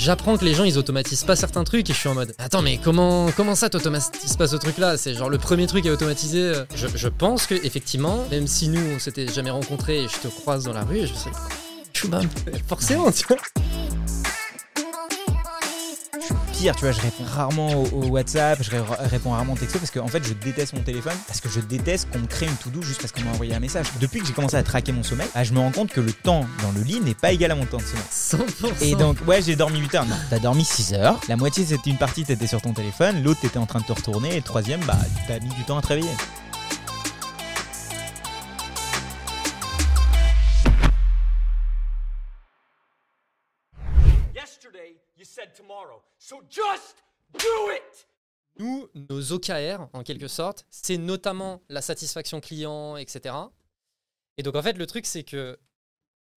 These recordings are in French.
j'apprends que les gens ils automatisent pas certains trucs et je suis en mode attends mais comment ça t'automatises pas ce truc là, c'est genre le premier truc à automatiser. Je pense que effectivement, même si nous on s'était jamais rencontrés et je te croise dans la rue et je sais chouba forcément tu vois. Tu vois, je réponds rarement au WhatsApp, je réponds rarement aux textos parce que en fait je déteste mon téléphone, parce que je déteste qu'on me crée une to-do juste parce qu'on m'a envoyé un message. Depuis que j'ai commencé à traquer mon sommeil, je me rends compte que le temps dans le lit n'est pas égal à mon temps de sommeil. 100%. Et donc ouais, j'ai dormi 8 heures. Non, t'as dormi 6 heures. La moitié c'était une partie, t'étais sur ton téléphone, l'autre t'étais en train de te retourner et le troisième t'as mis du temps à te réveiller. So just do it! Nous, nos OKR, en quelque sorte, c'est notamment la satisfaction client, etc. Et donc, en fait, le truc, c'est que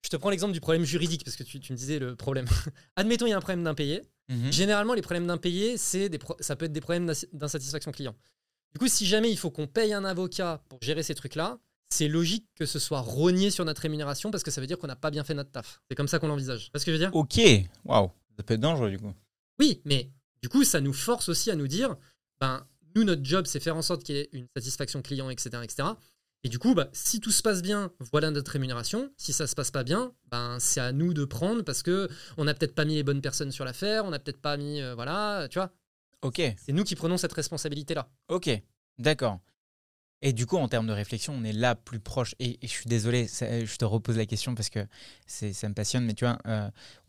je te prends l'exemple du problème juridique, parce que tu me disais le problème. Admettons, il y a un problème d'impayé. Mm-hmm. Généralement, les problèmes d'impayé, ça peut être des problèmes d'insatisfaction client. Du coup, si jamais il faut qu'on paye un avocat pour gérer ces trucs-là, c'est logique que ce soit rogné sur notre rémunération, parce que ça veut dire qu'on n'a pas bien fait notre taf. C'est comme ça qu'on l'envisage. Tu vois ce que je veux dire? Ok, waouh, ça peut être dangereux du coup. Oui, mais du coup, ça nous force aussi à nous dire, nous, notre job, c'est faire en sorte qu'il y ait une satisfaction client, etc. etc. Et du coup, si tout se passe bien, voilà notre rémunération. Si ça se passe pas bien, c'est à nous de prendre parce qu'on n'a peut-être pas mis les bonnes personnes sur l'affaire, on n'a peut-être pas mis... voilà, tu vois. Ok. C'est nous qui prenons cette responsabilité-là. Ok, d'accord. Et du coup, en termes de réflexion, on est là plus proche. Et je suis désolé, je te repose la question parce que ça me passionne. Mais tu vois,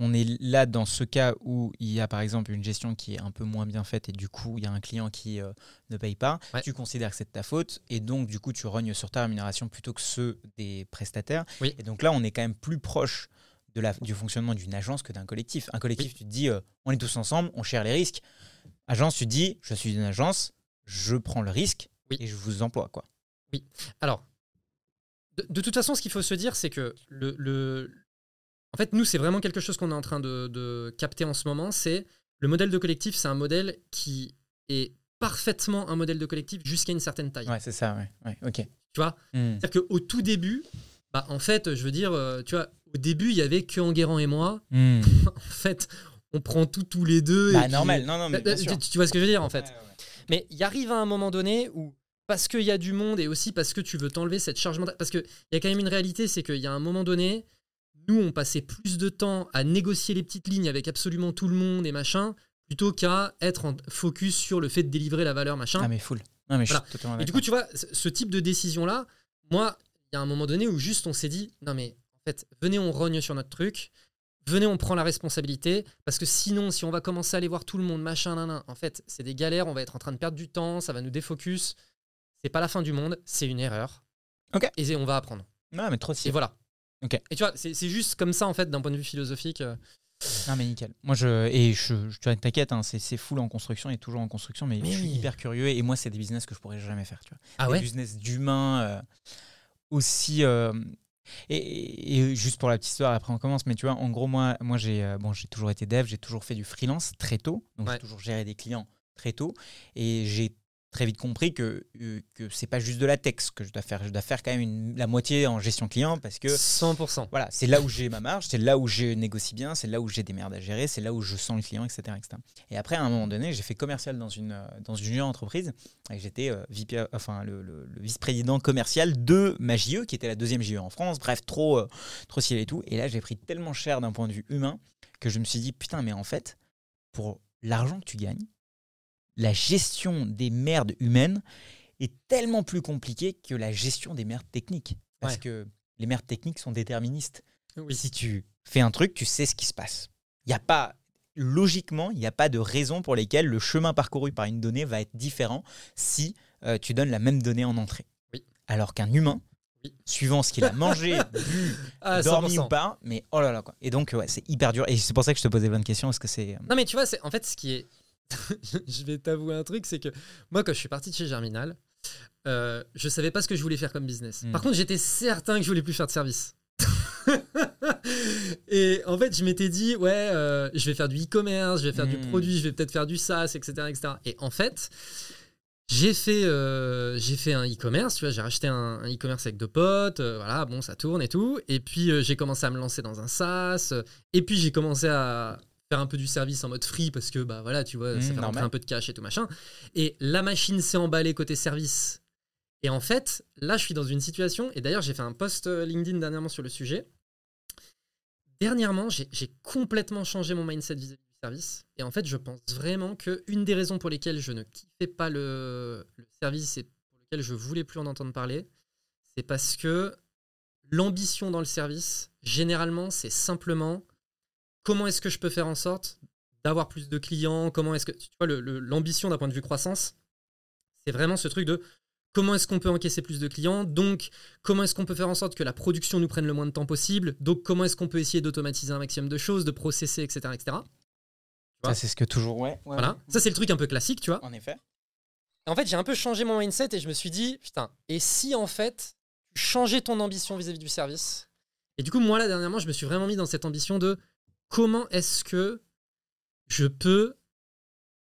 on est là dans ce cas où il y a par exemple une gestion qui est un peu moins bien faite et du coup, il y a un client qui ne paye pas. Ouais. Tu considères que c'est de ta faute et donc du coup, tu rognes sur ta rémunération plutôt que ceux des prestataires. Oui. Et donc là, on est quand même plus proche du fonctionnement d'une agence que d'un collectif. Un collectif, oui. Tu te dis, on est tous ensemble, on share les risques. Agence, tu te dis, je suis une agence, je prends le risque. Oui. Et je vous emploie, quoi. Oui. Alors, de toute façon, ce qu'il faut se dire, c'est que en fait, nous, c'est vraiment quelque chose qu'on est en train de capter en ce moment. C'est le modèle de collectif, c'est un modèle qui est parfaitement un modèle de collectif jusqu'à une certaine taille. Ouais, c'est ça, ouais. Ok. Tu vois ? C'est-à-dire qu'au tout début, en fait, je veux dire, tu vois, au début, il n'y avait que Enguerrand et moi. En fait, on prend tous les deux. Et normal. Puis... Non, mais bien sûr. Tu vois ce que je veux dire, en fait. Ouais. Mais il arrive à un moment donné où, parce qu'il y a du monde et aussi parce que tu veux t'enlever cette charge mentale, parce qu'il y a quand même une réalité, c'est qu'il y a un moment donné, nous, on passait plus de temps à négocier les petites lignes avec absolument tout le monde et machin, plutôt qu'à être en focus sur le fait de délivrer la valeur, machin. Ah mais full. Non, mais voilà. Je suis totalement d'accord. Et du coup, tu vois, ce type de décision-là, moi, il y a un moment donné où juste on s'est dit, non mais en fait, venez, on rogne sur notre truc, venez, on prend la responsabilité, parce que sinon, si on va commencer à aller voir tout le monde, machin, en fait, c'est des galères, on va être en train de perdre du temps, ça va nous défocus. C'est pas la fin du monde, c'est une erreur. Ok. Et on va apprendre. Non, mais trop si. Et voilà. Ok. Et tu vois, c'est juste comme ça, en fait, d'un point de vue philosophique. Non, mais nickel. Moi, je t'inquiète, hein, c'est full en construction et toujours en construction, mais je suis hyper curieux et moi, c'est des business que je pourrais jamais faire. Tu vois. Ah ouais ? Des business d'humains aussi. Et juste pour la petite histoire, après on commence, mais tu vois, en gros, moi j'ai toujours été dev, j'ai toujours fait du freelance très tôt, donc j'ai toujours géré des clients très tôt, et j'ai très vite compris que c'est pas juste de la tech que je dois faire. Je dois faire quand même la moitié en gestion client parce que 100%. Voilà, c'est là où j'ai ma marge, c'est là où je négocie bien, c'est là où j'ai des merdes à gérer, c'est là où je sens le client, etc. etc. Et après, à un moment donné, j'ai fait commercial dans une junior entreprise et j'étais VP, enfin, le vice-président commercial de ma JE, qui était la deuxième JE en France. Bref, trop ciel et tout. Et là, j'ai pris tellement cher d'un point de vue humain que je me suis dit, putain, mais en fait, pour l'argent que tu gagnes, la gestion des merdes humaines est tellement plus compliquée que la gestion des merdes techniques. Parce que les merdes techniques sont déterministes. Oui. Si tu fais un truc, tu sais ce qui se passe. Logiquement, il n'y a pas de raison pour lesquelles le chemin parcouru par une donnée va être différent si tu donnes la même donnée en entrée. Oui. Alors qu'un humain, suivant ce qu'il a mangé, bu, dormi 100%. Ou pas, mais oh là là quoi. Et donc, c'est hyper dur. Et c'est pour ça que je te posais plein de questions. Parce que c'est... Non, mais tu vois, en fait, ce qui est... Je vais t'avouer un truc, c'est que moi, quand je suis parti de chez Germinal, je savais pas ce que je voulais faire comme business. Par contre, j'étais certain que je voulais plus faire de service. Et en fait, je m'étais dit, je vais faire du e-commerce, je vais faire du produit, je vais peut-être faire du SaaS, etc., etc. Et en fait, j'ai fait un e-commerce, tu vois, j'ai racheté un e-commerce avec deux potes, voilà, bon, ça tourne et tout. Et puis, j'ai commencé à me lancer dans un SaaS, et puis j'ai commencé à faire un peu du service en mode free parce que bah voilà, tu vois, ça fait rentrer un peu de cash et tout machin. Et la machine s'est emballée côté service. Et en fait, là, je suis dans une situation, et d'ailleurs, j'ai fait un post LinkedIn dernièrement sur le sujet. Dernièrement, j'ai complètement changé mon mindset vis-à-vis du service. Et en fait, je pense vraiment qu'une des raisons pour lesquelles je ne kiffais pas le service et pour lesquelles je ne voulais plus en entendre parler, c'est parce que l'ambition dans le service, généralement, c'est simplement comment est-ce que je peux faire en sorte d'avoir plus de clients, comment est-ce que, tu vois, l'ambition d'un point de vue croissance, c'est vraiment ce truc de comment est-ce qu'on peut encaisser plus de clients, donc comment est-ce qu'on peut faire en sorte que la production nous prenne le moins de temps possible, donc comment est-ce qu'on peut essayer d'automatiser un maximum de choses, de processer, etc. etc. Ça, c'est ce que toujours... Ouais. Ça, c'est le truc un peu classique, tu vois. En effet. En fait, j'ai un peu changé mon mindset et je me suis dit, putain, et si en fait, tu changeais ton ambition vis-à-vis du service ? Et du coup, moi, là, dernièrement, je me suis vraiment mis dans cette ambition de comment est-ce que je peux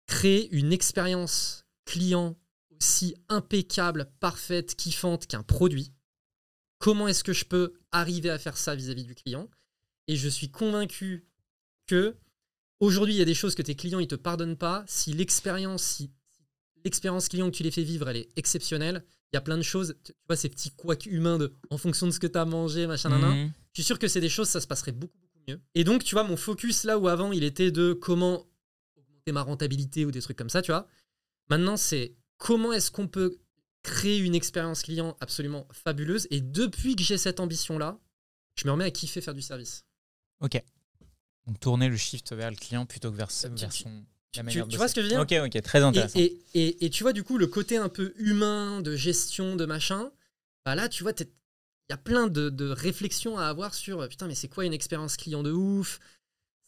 créer une expérience client aussi impeccable, parfaite, kiffante qu'un produit. Comment est-ce que je peux arriver à faire ça vis-à-vis du client ? Et je suis convaincu que aujourd'hui, il y a des choses que tes clients ils te pardonnent pas. Si l'expérience, client que tu les fais vivre, elle est exceptionnelle, il y a plein de choses. Tu vois, ces petits couacs humains de en fonction de ce que tu as mangé, machin, nan. Je suis sûr que c'est des choses, ça se passerait beaucoup mieux. Et donc, tu vois, mon focus là où avant, il était de comment augmenter ma rentabilité ou des trucs comme ça, tu vois. Maintenant, c'est comment est-ce qu'on peut créer une expérience client absolument fabuleuse. Et depuis que j'ai cette ambition-là, je me remets à kiffer faire du service. Ok. Donc tourner le shift vers le client plutôt que vers son... Tu vois ce que je veux dire ? Ok, très intéressant. Et tu vois, du coup, le côté un peu humain de gestion, de machin, bah là, tu vois, il y a plein de réflexions à avoir sur putain, mais c'est quoi une expérience client de ouf ?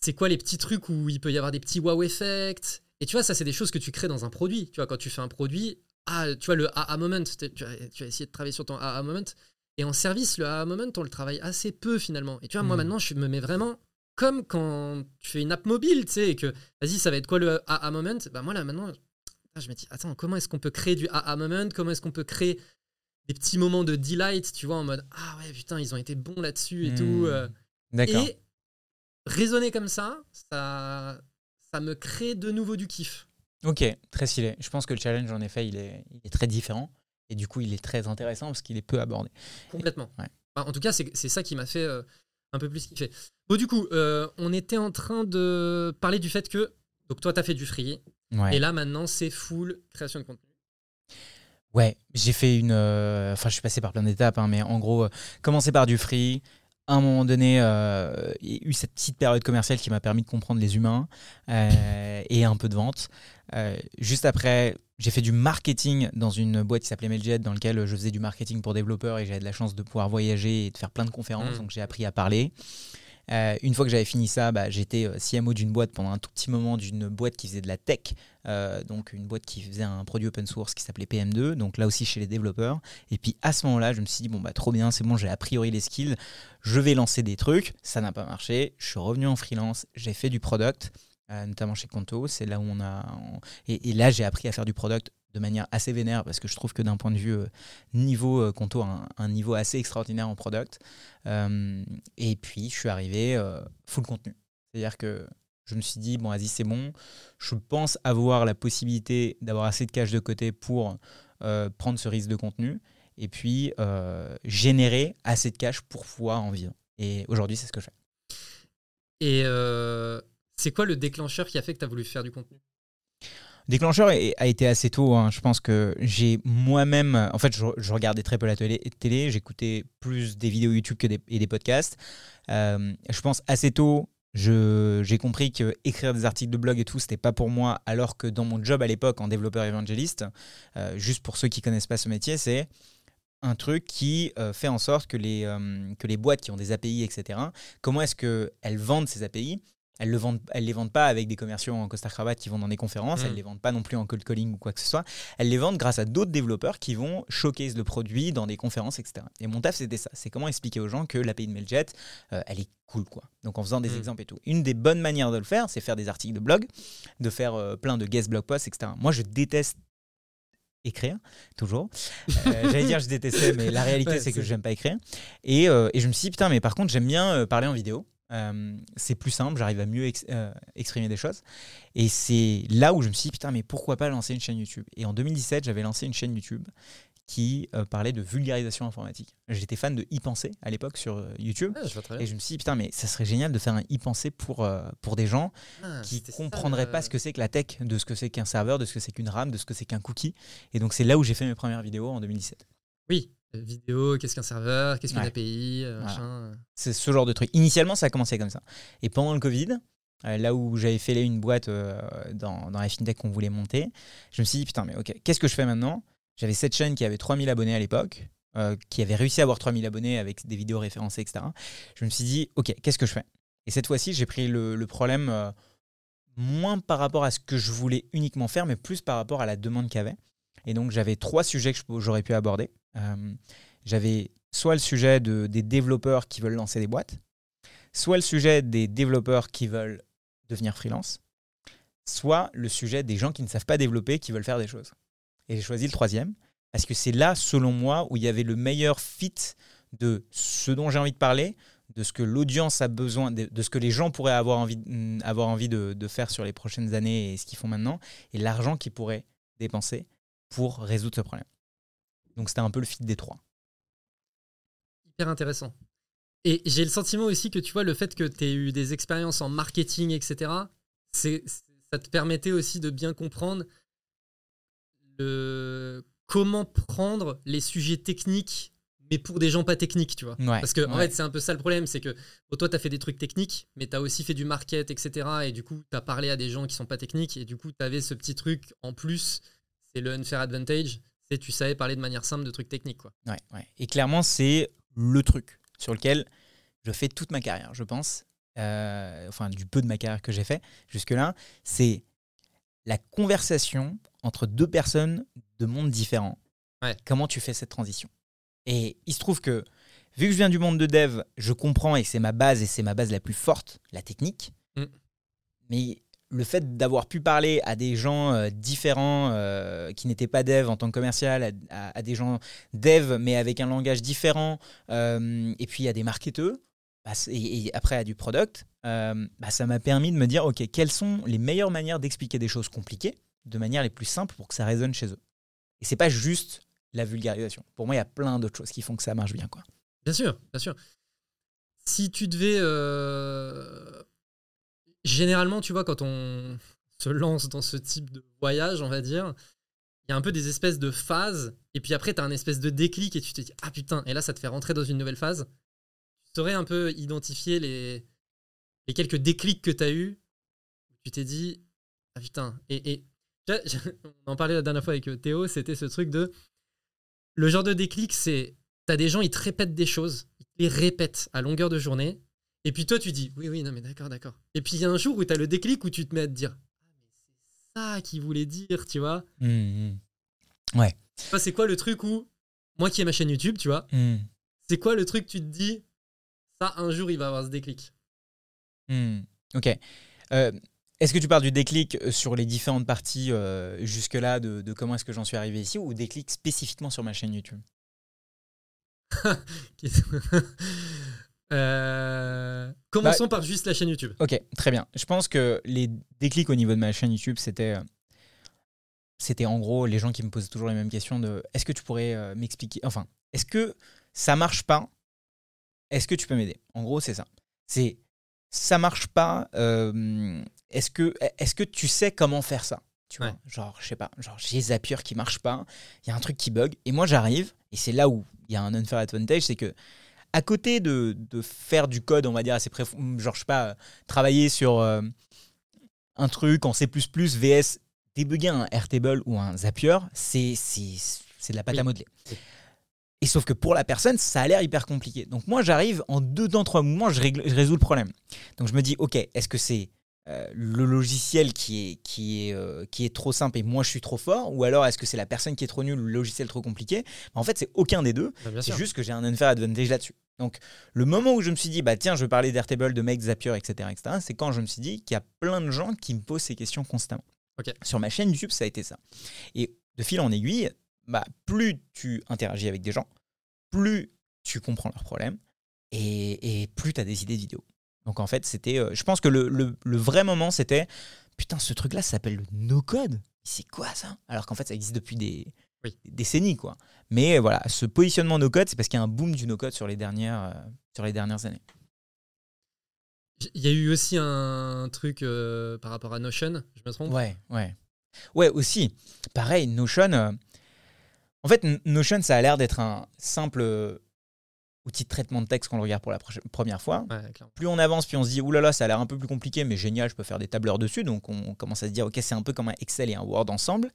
C'est quoi les petits trucs où il peut y avoir des petits wow effects ? Et tu vois, ça, c'est des choses que tu crées dans un produit. Tu vois, quand tu fais un produit, tu vois, le aha moment, tu as essayé de travailler sur ton aha moment. Et en service, le aha moment, on le travaille assez peu finalement. Et tu vois, moi maintenant, je me mets vraiment comme quand tu fais une app mobile, tu sais, et que vas-y, ça va être quoi le aha moment ? Bah, moi là maintenant, je me dis, attends, comment est-ce qu'on peut créer du aha moment ? Comment est-ce qu'on peut créer des petits moments de delight, tu vois, en mode ah ouais, putain, ils ont été bons là-dessus et tout. D'accord. Et raisonner comme ça me crée de nouveau du kiff. Ok, très stylé. Je pense que le challenge, en effet, il est très différent. Et du coup, il est très intéressant parce qu'il est peu abordé. Complètement. Ouais. Bah, en tout cas, c'est ça qui m'a fait un peu plus kiffer. Bon, du coup, on était en train de parler du fait que... Donc, toi, tu as fait du free. Ouais. Et là, maintenant, c'est full création de contenu. Ouais, j'ai fait une... je suis passé par plein d'étapes, mais en gros, commencer par du free... À un moment donné, il y a eu cette petite période commerciale qui m'a permis de comprendre les humains et un peu de vente. Juste après, j'ai fait du marketing dans une boîte qui s'appelait Mailjet, dans laquelle je faisais du marketing pour développeurs et j'avais de la chance de pouvoir voyager et de faire plein de conférences, donc j'ai appris à parler. Une fois que j'avais fini ça, j'étais CMO d'une boîte pendant un tout petit moment, d'une boîte qui faisait de la tech, donc une boîte qui faisait un produit open source qui s'appelait PM2, donc là aussi chez les développeurs. Et puis à ce moment-là, je me suis dit, trop bien, c'est bon, j'ai a priori les skills, je vais lancer des trucs, ça n'a pas marché, je suis revenu en freelance, j'ai fait du product, notamment chez Qonto, c'est là où on a... Et là, j'ai appris à faire du product de manière assez vénère parce que je trouve que d'un point de vue niveau Qonto, un niveau assez extraordinaire en product. Et puis, je suis arrivé full contenu. C'est-à-dire que je me suis dit, vas-y, c'est bon. Je pense avoir la possibilité d'avoir assez de cash de côté pour prendre ce risque de contenu et puis générer assez de cash pour pouvoir en vivre. Et aujourd'hui, c'est ce que je fais. Et c'est quoi le déclencheur qui a fait que tu as voulu faire du contenu ? Déclencheur a été assez tôt. Je pense que j'ai moi-même... En fait, je regardais très peu la télé. J'écoutais plus des vidéos YouTube et des podcasts. Je pense assez tôt, j'ai compris qu'écrire des articles de blog et tout, c'était pas pour moi, alors que dans mon job à l'époque, en développeur évangéliste, juste pour ceux qui connaissent pas ce métier, c'est un truc qui fait en sorte que les boîtes qui ont des API, etc., comment est-ce qu'elles vendent ces API ? Elles les vendent pas avec des commerciaux en costard-cravate qui vont dans des conférences, elles les vendent pas non plus en cold calling ou quoi que ce soit, elles les vendent grâce à d'autres développeurs qui vont showcase le produit dans des conférences, etc. Et mon taf, c'était ça, c'est comment expliquer aux gens que l'API de Mailjet, elle est cool, quoi. Donc en faisant des exemples et tout. Une des bonnes manières de le faire, c'est faire des articles de blog, de faire plein de guest blog posts, etc. Moi, je déteste écrire, toujours. J'allais dire je détestais, mais la réalité, c'est que j'aime pas écrire. Et je me suis dit, putain, mais par contre, j'aime bien parler en vidéo. C'est plus simple, j'arrive à mieux exprimer des choses. Et c'est là où je me suis dit, putain, mais pourquoi pas lancer une chaîne YouTube ? Et en 2017, j'avais lancé une chaîne YouTube qui parlait de vulgarisation informatique. J'étais fan de e-penser à l'époque sur YouTube. Et je me suis dit, putain, mais ça serait génial de faire un e-penser pour des gens qui ne comprendraient pas ce que c'est que la tech, de ce que c'est qu'un serveur, de ce que c'est qu'une RAM, de ce que c'est qu'un cookie. Et donc, c'est là où j'ai fait mes premières vidéos en 2017. Oui, vidéo, qu'est-ce qu'un serveur, qu'est-ce qu'une API, machin. Voilà. C'est ce genre de truc. Initialement, ça a commencé comme ça. Et pendant le Covid, là où j'avais fait une boîte dans la fintech qu'on voulait monter, je me suis dit, putain, mais ok, qu'est-ce que je fais maintenant ? J'avais cette chaîne qui avait 3000 abonnés à l'époque, qui avait réussi à avoir 3000 abonnés avec des vidéos référencées, etc. Je me suis dit, ok, qu'est-ce que je fais ? Et cette fois-ci, j'ai pris le problème moins par rapport à ce que je voulais uniquement faire, mais plus par rapport à la demande qu'il y avait. Et donc, j'avais 3 sujets que j'aurais pu aborder. J'avais soit le sujet des développeurs qui veulent lancer des boîtes, soit le sujet des développeurs qui veulent devenir freelance, soit le sujet des gens qui ne savent pas développer, qui veulent faire des choses. Et j'ai choisi le 3e, parce que c'est là, selon moi, où il y avait le meilleur fit de ce dont j'ai envie de parler, de ce que l'audience a besoin, de ce que les gens pourraient avoir envie de faire sur les prochaines années et ce qu'ils font maintenant, et l'argent qu'ils pourraient dépenser pour résoudre ce problème. Donc c'était un peu le fit des 3. Hyper intéressant. Et j'ai le sentiment aussi que tu vois, le fait que tu aies eu des expériences en marketing, etc., ça te permettait aussi de bien comprendre comment prendre les sujets techniques, mais pour des gens pas techniques, tu vois. Ouais, parce que en fait, c'est un peu ça le problème, c'est que toi, tu as fait des trucs techniques, mais tu as aussi fait du market, etc. Et du coup, tu as parlé à des gens qui sont pas techniques, et du coup, tu avais ce petit truc en plus, c'est le unfair advantage. Et tu savais parler de manière simple de trucs techniques, quoi. Ouais. Et clairement, c'est le truc sur lequel je fais toute ma carrière, je pense. Enfin, du peu de ma carrière que j'ai fait jusque-là, c'est la conversation entre deux personnes de mondes différents. Ouais. Comment tu fais cette transition ? Et il se trouve que, vu que je viens du monde de dev, je comprends et c'est ma base la plus forte, la technique. Mm. Mais le fait d'avoir pu parler à des gens différents qui n'étaient pas dev en tant que commercial, à des gens dev mais avec un langage différent, et puis à des marketeurs, et après à du product, ça m'a permis de me dire, ok, quelles sont les meilleures manières d'expliquer des choses compliquées de manière les plus simples pour que ça résonne chez eux. Et c'est pas juste la vulgarisation. Pour moi, il y a plein d'autres choses qui font que ça marche bien, quoi. Bien sûr, bien sûr. Si tu devais... Généralement, tu vois, quand on se lance dans ce type de voyage, on va dire, il y a un peu des espèces de phases, et puis après, tu as un espèce de déclic, et tu te dis, ah putain, et là, ça te fait rentrer dans une nouvelle phase. Tu saurais un peu identifier les quelques déclics que tu as eus, tu t'es dit, ah putain, et on en parlait la dernière fois avec Théo, c'était ce truc de, le genre de déclic, c'est, tu as des gens, ils te répètent des choses, ils te les répètent à longueur de journée. Et puis toi, tu dis, oui, non, mais d'accord. Et puis il y a un jour où tu as le déclic où tu te mets à te dire, ah, mais c'est ça qu'il voulait dire, tu vois. Mmh. Ouais. Enfin, c'est quoi le truc où, moi qui ai ma chaîne YouTube, tu vois, c'est quoi le truc tu te dis, ça, un jour, il va avoir ce déclic. Ok. Est-ce que tu parles du déclic sur les différentes parties jusque-là de comment est-ce que j'en suis arrivé ici, ou déclic spécifiquement sur ma chaîne YouTube ? Commençons par juste la chaîne YouTube. Ok, très bien. Je pense que les déclics au niveau de ma chaîne YouTube, c'était en gros les gens qui me posaient toujours les mêmes questions de est-ce que tu pourrais m'expliquer, enfin, est-ce que ça marche pas ? Est-ce que tu peux m'aider ? En gros, c'est ça. C'est ça marche pas. Est-ce que tu sais comment faire ça ? Tu vois, genre, je sais pas, genre j'ai Zapier qui marche pas, il y a un truc qui bug, et moi j'arrive, et c'est là où il y a un unfair advantage, c'est que à côté de faire du code, on va dire, assez genre, je sais pas, travailler sur un truc en C++, VS, débugger un Airtable ou un Zapier, c'est de la pâte à modeler. Et sauf que pour la personne, ça a l'air hyper compliqué. Donc moi, j'arrive, en 2 temps, 3 mouvements, je résous le problème. Donc je me dis, ok, est-ce que c'est le logiciel qui est trop simple et moi je suis trop fort, ou alors est-ce que c'est la personne qui est trop nulle, le logiciel trop compliqué ? En fait, c'est aucun des deux. Bien c'est sûr. Juste que j'ai un unfair advantage là-dessus. Donc, le moment où je me suis dit, bah tiens, je vais parler d'Airtable, de Make, Zapier, etc., c'est quand je me suis dit qu'il y a plein de gens qui me posent ces questions constamment. Okay. Sur ma chaîne YouTube, ça a été ça. Et de fil en aiguille, plus tu interagis avec des gens, plus tu comprends leurs problèmes et plus tu as des idées de vidéos. Donc en fait, c'était, je pense que le vrai moment, c'était « Putain, ce truc-là, ça s'appelle le no-code. C'est quoi ça ?» Alors qu'en fait, ça existe depuis des décennies, quoi. Mais voilà, ce positionnement no-code, c'est parce qu'il y a un boom du no-code sur les dernières années. Il y a eu aussi un truc par rapport à Notion, je me trompe ? Ouais, aussi. Pareil, Notion... En fait, Notion, ça a l'air d'être un simple outil de traitement de texte qu'on le regarde pour la première fois. Ouais, plus on avance, puis on se dit « Oulala, ça a l'air un peu plus compliqué, mais génial, je peux faire des tableurs dessus. » Donc, on commence à se dire « Ok, c'est un peu comme un Excel et un Word ensemble. »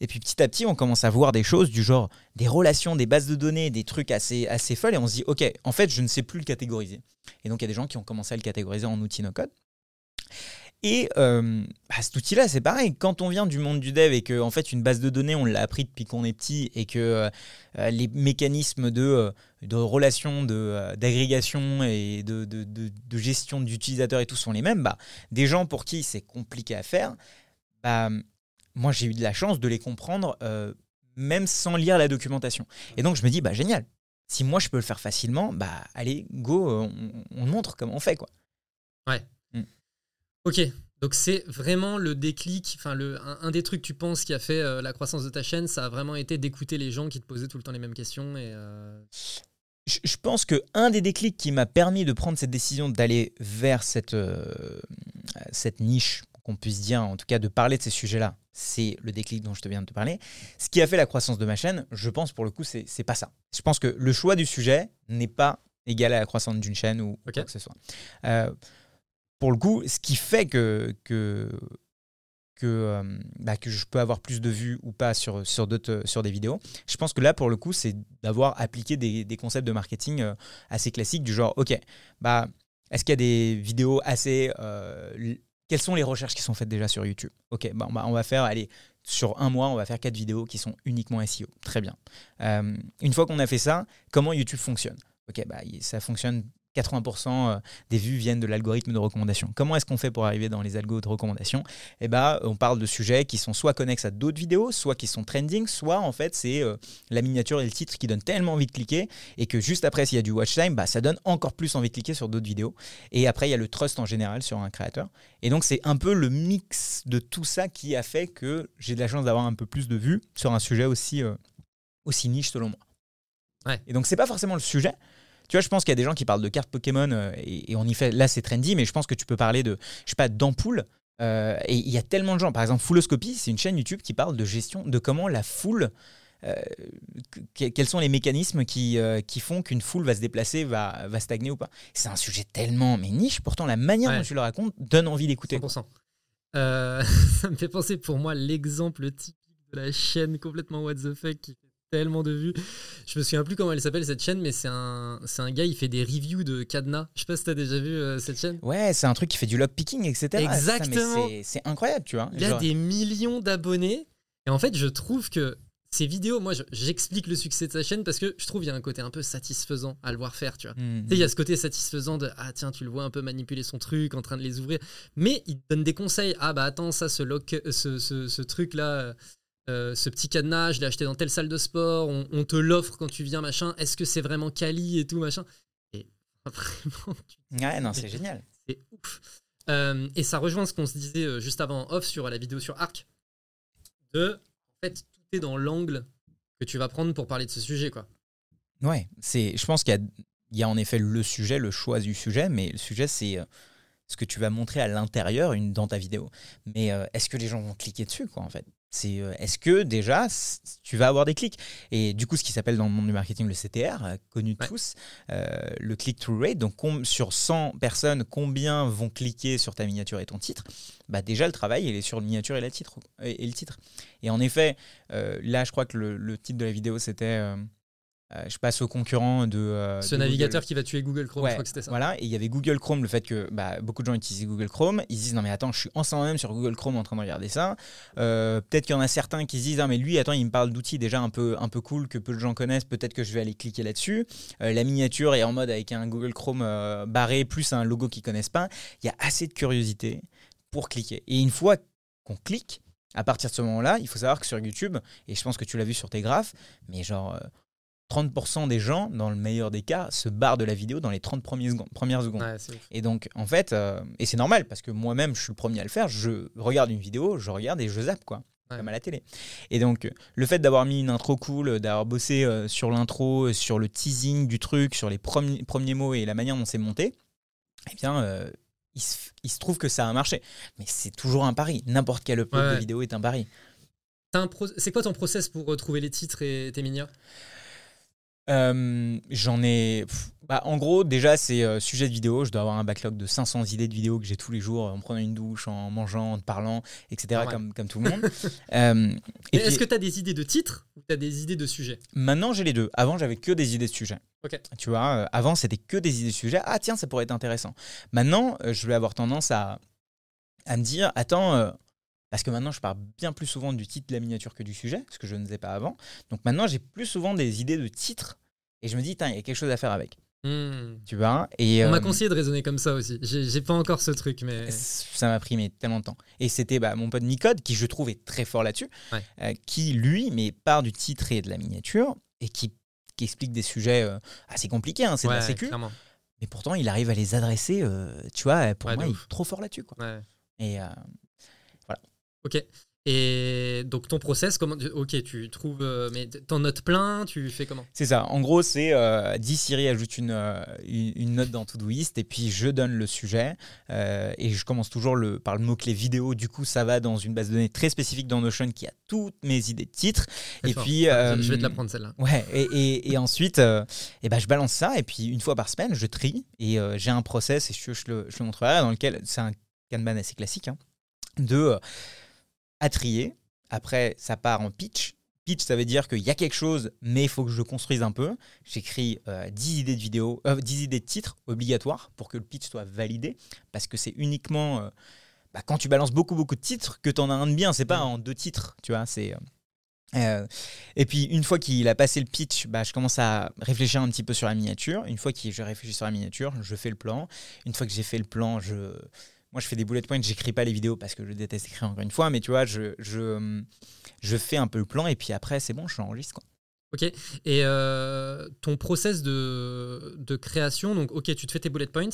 Et puis, petit à petit, on commence à voir des choses du genre des relations, des bases de données, des trucs assez folles. Et on se dit « Ok, en fait, je ne sais plus le catégoriser. » Et donc, il y a des gens qui ont commencé à le catégoriser en outil no-code. Et cet outil-là, c'est pareil. Quand on vient du monde du dev et que, en fait, une base de données, on l'a appris depuis qu'on est petit et que les mécanismes de relations, d'agrégation et de gestion d'utilisateurs et tout sont les mêmes, des gens pour qui c'est compliqué à faire, moi, j'ai eu de la chance de les comprendre même sans lire la documentation. Et donc, je me dis, génial. Si moi, je peux le faire facilement, allez, go, on montre comment on fait, quoi. Ouais. Ok, donc c'est vraiment le déclic, un des trucs que tu penses qui a fait la croissance de ta chaîne, ça a vraiment été d'écouter les gens qui te posaient tout le temps les mêmes questions. Et, Je pense qu'un des déclics qui m'a permis de prendre cette décision d'aller vers cette niche, qu'on puisse dire, en tout cas de parler de ces sujets-là, c'est le déclic dont je viens de te parler. Ce qui a fait la croissance de ma chaîne, je pense pour le coup, c'est pas ça. Je pense que le choix du sujet n'est pas égal à la croissance d'une chaîne ou quoi que ce soit. Pour le coup, ce qui fait que je peux avoir plus de vues ou pas sur des vidéos, je pense que là, pour le coup, c'est d'avoir appliqué des concepts de marketing assez classiques du genre, ok, est-ce qu'il y a des vidéos assez... quelles sont les recherches qui sont faites déjà sur YouTube ? Ok, on va faire, sur un mois, on va faire 4 vidéos qui sont uniquement SEO. Très bien. Une fois qu'on a fait ça, comment YouTube fonctionne ? Ok, ça fonctionne... 80% des vues viennent de l'algorithme de recommandation. Comment est-ce qu'on fait pour arriver dans les algos de recommandation ? On parle de sujets qui sont soit connexes à d'autres vidéos, soit qui sont trending, soit en fait c'est la miniature et le titre qui donnent tellement envie de cliquer et que juste après s'il y a du watch time, ça donne encore plus envie de cliquer sur d'autres vidéos. Et après il y a le trust en général sur un créateur. Et donc c'est un peu le mix de tout ça qui a fait que j'ai de la chance d'avoir un peu plus de vues sur un sujet aussi niche selon moi. Ouais. Et donc c'est pas forcément le sujet. Tu vois, je pense qu'il y a des gens qui parlent de cartes Pokémon et on y fait. Là, c'est trendy, mais je pense que tu peux parler d'ampoules. Et il y a tellement de gens. Par exemple, Fouloscopie, c'est une chaîne YouTube qui parle de gestion, de comment la foule. Quels sont les mécanismes qui font qu'une foule va se déplacer, va stagner ou pas. C'est un sujet tellement niche. Pourtant, la manière dont tu le racontes donne envie d'écouter. 100%. Ça me fait penser pour moi l'exemple typique de la chaîne complètement what the fuck qui fait tellement de vues. Je me souviens plus comment elle s'appelle cette chaîne, mais c'est un gars, il fait des reviews de cadenas. Je sais pas si t'as déjà vu cette chaîne. Ouais, c'est un truc qui fait du lockpicking, etc. Exactement. Ça, mais c'est incroyable, tu vois. Il a des millions d'abonnés. Et en fait, je trouve que ces vidéos, moi, j'explique le succès de sa chaîne parce que je trouve qu'il y a un côté un peu satisfaisant à le voir faire, tu vois. Mm-hmm. Tu sais, il y a ce côté satisfaisant de « Ah tiens, tu le vois un peu manipuler son truc, en train de les ouvrir. » Mais il donne des conseils. « Ah bah attends, ça, ce truc-là... » ce petit cadenas, je l'ai acheté dans telle salle de sport, on te l'offre quand tu viens, machin. Est-ce que c'est vraiment quali et tout, machin ? Et vraiment. C'est génial. C'est ouf. Et ça rejoint ce qu'on se disait juste avant en off sur la vidéo sur Arc. En fait, tout est dans l'angle que tu vas prendre pour parler de ce sujet, quoi. Ouais, je pense qu'il y a en effet le sujet, le choix du sujet, mais le sujet, c'est ce que tu vas montrer à l'intérieur dans ta vidéo. Mais est-ce que les gens vont cliquer dessus, quoi, en fait ? C'est est-ce que déjà tu vas avoir des clics ? Et du coup, ce qui s'appelle dans le monde du marketing le CTR, connu de tous, le click-through rate. Donc, sur 100 personnes, combien vont cliquer sur ta miniature et ton titre ? Déjà, le travail, il est sur la miniature et le titre. Et en effet, là, je crois que le titre de la vidéo, c'était... je passe au concurrent de... ce de navigateur Google. Qui va tuer Google Chrome, je crois que c'était ça. Voilà, et il y avait Google Chrome, le fait que beaucoup de gens utilisaient Google Chrome. Ils se disent, non mais attends, je suis en ce moment même sur Google Chrome en train de regarder ça. Peut-être qu'il y en a certains qui se disent, ah mais lui, attends, il me parle d'outils déjà un peu cool que peu de gens connaissent, peut-être que je vais aller cliquer là-dessus. La miniature est en mode avec un Google Chrome barré, plus un logo qu'ils ne connaissent pas. Il y a assez de curiosité pour cliquer. Et une fois qu'on clique, à partir de ce moment-là, il faut savoir que sur YouTube, et je pense que tu l'as vu sur tes graphes, mais genre... 30% des gens, dans le meilleur des cas, se barrent de la vidéo dans les 30 premières secondes. Ouais, et donc, en fait, et c'est normal, parce que moi-même, je suis le premier à le faire, je regarde une vidéo, je regarde et je zappe, quoi. Comme à la télé. Et donc, le fait d'avoir mis une intro cool, d'avoir bossé sur l'intro, sur le teasing du truc, sur les premiers mots et la manière dont c'est monté, eh bien, il se trouve que ça a marché. Mais c'est toujours un pari. N'importe quel upload de vidéo est un pari. C'est quoi ton process pour trouver les titres et tes minières ? En gros, déjà, c'est sujet de vidéo. Je dois avoir un backlog de 500 idées de vidéos que j'ai tous les jours en prenant une douche, en mangeant, en te parlant, etc. Comme tout le monde. Et puis, est-ce que tu as des idées de titres ou tu as des idées de sujets ? Maintenant, j'ai les deux. Avant, j'avais que des idées de sujets. Okay. Tu vois, avant, c'était que des idées de sujets. Ah, tiens, ça pourrait être intéressant. Maintenant, je vais avoir tendance à me dire, attends. Parce que maintenant, je pars bien plus souvent du titre de la miniature que du sujet, ce que je ne faisais pas avant. Donc maintenant, j'ai plus souvent des idées de titres et je me dis, il y a quelque chose à faire avec. Mmh. Tu vois, et on m'a conseillé de raisonner comme ça aussi. J'ai pas encore ce truc, mais ça m'a pris tellement de temps. Et c'était mon pote Nicode, qui je trouve est très fort là-dessus, qui lui, part du titre et de la miniature et qui explique des sujets assez compliqués. Hein, c'est de la sécu. Clairement. Mais pourtant, il arrive à les adresser. Tu vois, pour moi, il est trop fort là-dessus, quoi. Ouais. Et ok. Et donc ton process, comment tu trouves, mais t'en notes plein, tu fais comment ? C'est ça. En gros, c'est 10 Siri ajoute une note dans Todoist et puis je donne le sujet et je commence toujours par le mot-clé vidéo. Du coup, ça va dans une base de données très spécifique dans Notion qui a toutes mes idées de titres. Et puis, je vais te la prendre celle-là. Ouais. Et ensuite, je balance ça et puis une fois par semaine, je trie et j'ai un process et je le montrerai dans lequel c'est un Kanban assez classique à trier. Après, ça part en pitch. Pitch, ça veut dire qu'il y a quelque chose, mais il faut que je construise un peu. J'écris 10 idées de vidéos, 10 idées de titres obligatoires pour que le pitch soit validé, parce que c'est uniquement quand tu balances beaucoup, beaucoup de titres que tu en as un de bien. C'est pas en deux titres, tu vois. C'est et puis, une fois qu'il a passé le pitch, je commence à réfléchir un petit peu sur la miniature. Une fois que je réfléchis sur la miniature, je fais le plan. Une fois que j'ai fait le plan, moi, je fais des bullet points, j'écris pas les vidéos parce que je déteste écrire encore une fois, mais tu vois, je fais un peu le plan et puis après, c'est bon, je l'enregistre, quoi. Ok. Et ton process de création, donc, ok, tu te fais tes bullet points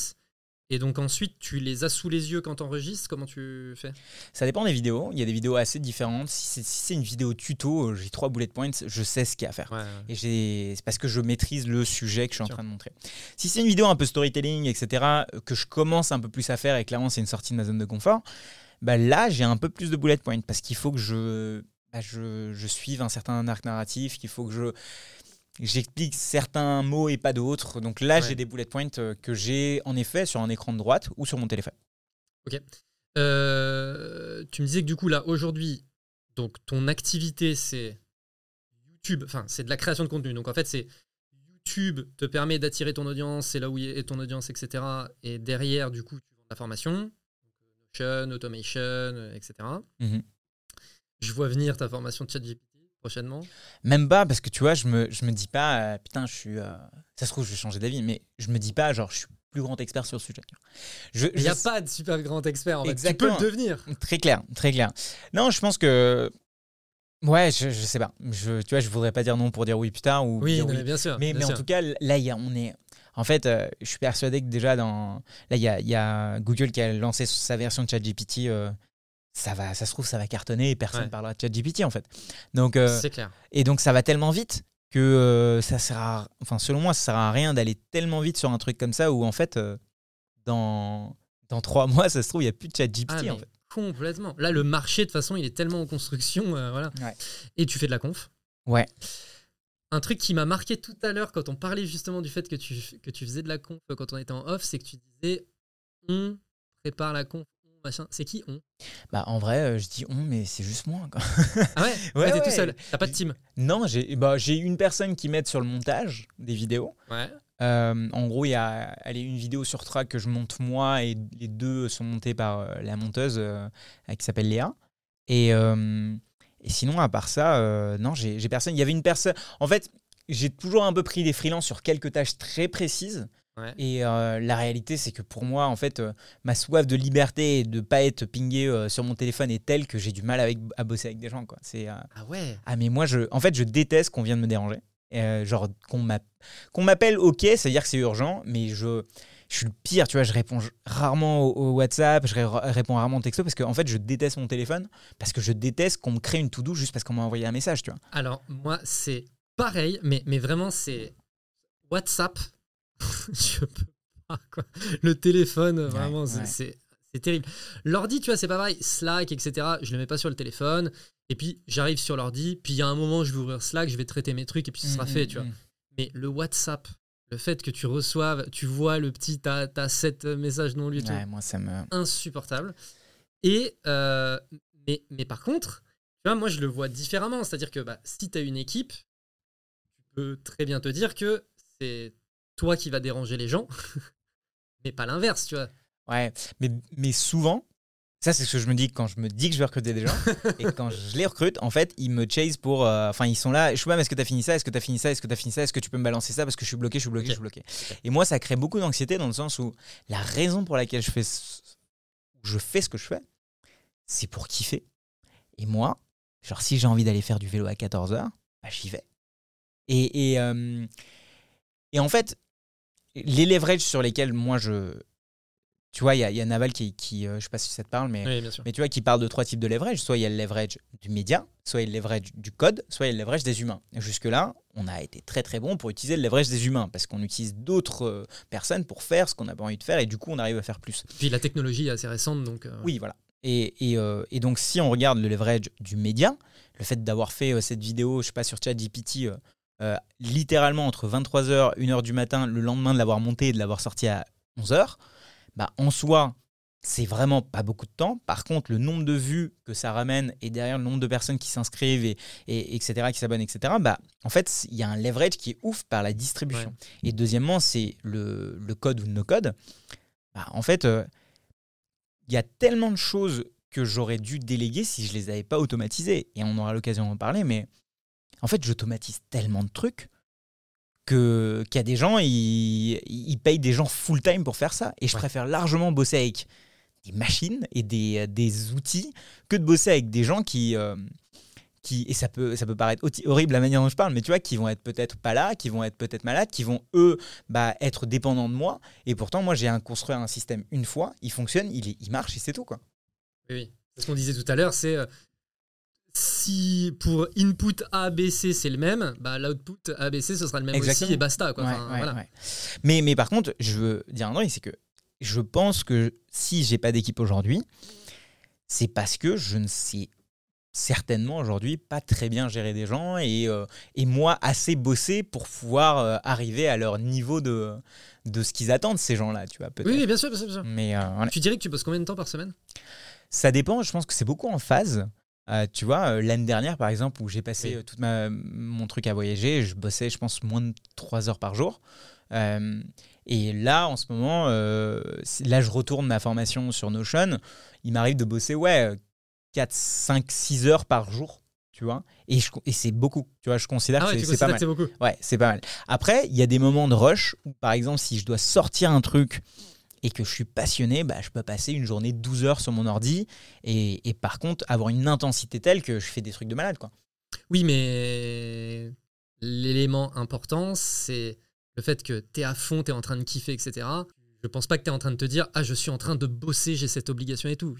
et donc ensuite, tu les as sous les yeux quand tu enregistres, comment tu fais ? Ça dépend des vidéos. Il y a des vidéos assez différentes. Si c'est une vidéo tuto, j'ai 3 bullet points, je sais ce qu'il y a à faire. Ouais. Et c'est parce que je maîtrise le sujet que je suis en train de montrer. Si c'est une vidéo un peu storytelling, etc., que je commence un peu plus à faire et clairement c'est une sortie de ma zone de confort, là, j'ai un peu plus de bullet points parce qu'il faut que je suive un certain arc narratif, qu'il faut que j'explique certains mots et pas d'autres. Donc là, j'ai des bullet points que j'ai en effet sur un écran de droite ou sur mon téléphone. Ok. Tu me disais que du coup, là, aujourd'hui, donc, ton activité, c'est YouTube. Enfin, c'est de la création de contenu. Donc en fait, c'est YouTube te permet d'attirer ton audience, c'est là où est ton audience, etc. Et derrière, du coup, tu vends la formation. Notion, automation, etc. Mm-hmm. Je vois venir ta formation de ChatGPT. Prochainement ? Même pas, parce que tu vois, je me dis pas, putain, je suis. Ça se trouve, je vais changer d'avis, mais je me dis pas, genre, je suis plus grand expert sur le sujet. Il n'y a pas de super grand expert, en fait. Tu peux le devenir. Très clair, très clair. Non, je pense que. Ouais, je sais pas. Tu vois, je voudrais pas dire non pour dire oui plus tard. Ou oui, non, oui. Mais bien sûr. Mais en tout cas, là, on est. En fait, je suis persuadé que déjà, là, il y a Google qui a lancé sa version de ChatGPT. Ça se trouve, ça va cartonner et personne ne parlera de ChatGPT en fait. Donc, c'est clair. Et donc, ça va tellement vite que ça sert à. Enfin, selon moi, ça sert à rien d'aller tellement vite sur un truc comme ça où en fait, dans 3 mois, ça se trouve, il n'y a plus de ChatGPT en fait. Complètement. Là, le marché, de toute façon, il est tellement en construction. Voilà. Ouais. Et tu fais de la conf. Ouais. Un truc qui m'a marqué tout à l'heure quand on parlait justement du fait que tu faisais de la conf quand on était en off, c'est que tu disais on prépare la conf. C'est qui on ? En vrai, je dis on, mais c'est juste moi. Quoi. Ah ouais ? Ouais, t'es tout seul. T'as pas de team ? Non, j'ai une personne qui m'aide sur le montage des vidéos. Ouais. En gros, il y a une vidéo sur track que je monte moi et les deux sont montées par la monteuse qui s'appelle Léa. Et sinon, à part ça, non, j'ai personne. Il y avait une personne. En fait, j'ai toujours un peu pris des freelances sur quelques tâches très précises. Ouais. Et la réalité, c'est que pour moi, en fait, ma soif de liberté et de ne pas être pingé sur mon téléphone est telle que j'ai du mal à bosser avec des gens. Quoi. Ah ouais. Ah mais moi, en fait, je déteste qu'on vienne me déranger. genre qu'on m'appelle, ok, c'est-à-dire que c'est urgent, mais je suis le pire, tu vois, je réponds rarement au WhatsApp, je réponds rarement au texto, parce qu'en fait, je déteste mon téléphone, parce que je déteste qu'on me crée une to-do juste parce qu'on m'a envoyé un message, tu vois. Alors, moi, c'est pareil, mais vraiment, c'est WhatsApp, je peux pas, quoi. Le téléphone, vraiment, ouais, c'est terrible. L'ordi, tu vois, c'est pas pareil, Slack, etc., je le mets pas sur le téléphone, et puis j'arrive sur l'ordi, puis il y a un moment, je vais ouvrir Slack, je vais traiter mes trucs, et puis ce sera fait, tu vois. Mais le WhatsApp... Le fait que tu reçoives, tu vois le petit, t'as 7 messages non lus, ouais, moi ça me insupportable. Et mais par contre, tu vois, moi je le vois différemment, c'est-à-dire que bah, si t'as une équipe, tu peux très bien te dire que c'est toi qui vas déranger les gens, mais pas l'inverse, tu vois. Ouais, mais souvent. Ça, c'est ce que je me dis quand je me dis que je vais recruter des gens. Et quand je les recrute, en fait, ils me chase pour... Enfin, ils sont là. Je sais pas, mais est-ce que t'as fini ça ? Est-ce que t'as fini ça ? Est-ce que t'as fini ça ? Est-ce que tu peux me balancer ça ? Parce que je suis bloqué, okay. Okay. Et moi, ça crée beaucoup d'anxiété dans le sens où la raison pour laquelle je fais ce que je fais, c'est pour kiffer. Et moi, genre si j'ai envie d'aller faire du vélo à 14h, bah, j'y vais. Et en fait, les leverages sur lesquels moi je... Tu vois, il y a Naval qui je ne sais pas si ça te parle, mais, oui, mais tu vois, qui parle de 3 types de leverage. Soit il y a le leverage du média, soit il y a le leverage du code, soit il y a le leverage des humains. Et jusque-là, on a été très très bon pour utiliser le leverage des humains parce qu'on utilise d'autres personnes pour faire ce qu'on n'a pas envie de faire et du coup, on arrive à faire plus. Puis la technologie est assez récente, donc... Oui, voilà. Et donc, si on regarde le leverage du média, le fait d'avoir fait cette vidéo, je ne sais pas, sur ChatGPT... littéralement entre 23h et 1h du matin, le lendemain de l'avoir montée et de l'avoir sortie à 11h, bah, en soi, c'est vraiment pas beaucoup de temps. Par contre, le nombre de vues que ça ramène et derrière le nombre de personnes qui s'inscrivent, et etc., qui s'abonnent, etc., bah, en fait, il y a un leverage qui est ouf par la distribution. Ouais. Et deuxièmement, c'est le code ou no code. Bah, en fait, il y a tellement de choses que j'aurais dû déléguer si je les avais pas automatisées. Et on aura l'occasion d'en parler, mais en fait, j'automatise tellement de trucs qu'il y a des gens, ils payent des gens full-time pour faire ça. Et je préfère largement bosser avec des machines et des outils que de bosser avec des gens qui et ça peut paraître horrible la manière dont je parle, mais tu vois, qui vont être peut-être pas là, qui vont être peut-être malades, qui vont, eux, bah, être dépendants de moi. Et pourtant, moi, j'ai construit un système une fois, il fonctionne, il marche et c'est tout, quoi. Oui, ce qu'on disait tout à l'heure, c'est... Si pour input A, B, C, c'est le même, bah, l'output A, B, C, ce sera le même. Exactement. Aussi et basta. Quoi. Enfin, voilà. Mais par contre, je veux dire un truc, c'est que je pense que si je n'ai pas d'équipe aujourd'hui, c'est parce que je ne sais certainement aujourd'hui pas très bien gérer des gens et moi assez bosser pour pouvoir arriver à leur niveau de ce qu'ils attendent, ces gens-là. Tu vois, peut-être. Oui, bien sûr. Mais, voilà. Tu dirais que tu bosses combien de temps par semaine ? Ça dépend, je pense que c'est beaucoup en phase. Tu vois, l'année dernière, par exemple, où j'ai passé toute mon truc à voyager, je bossais, je pense, moins de 3 heures par jour. Et là, en ce moment, là, je retourne ma formation sur Notion. Il m'arrive de bosser, 4, 5, 6 heures par jour, tu vois. Et c'est beaucoup, tu vois, je considère que c'est pas mal. C'est beaucoup. Ouais, c'est pas mal. Après, il y a des moments de rush où, par exemple, si je dois sortir un truc... et que je suis passionné, bah, je peux passer une journée 12 heures sur mon ordi et par contre avoir une intensité telle que je fais des trucs de malade, quoi. Oui, mais l'élément important, c'est le fait que t'es à fond, t'es en train de kiffer, etc. Je pense pas que t'es en train de te dire « Ah, je suis en train de bosser, j'ai cette obligation et tout ».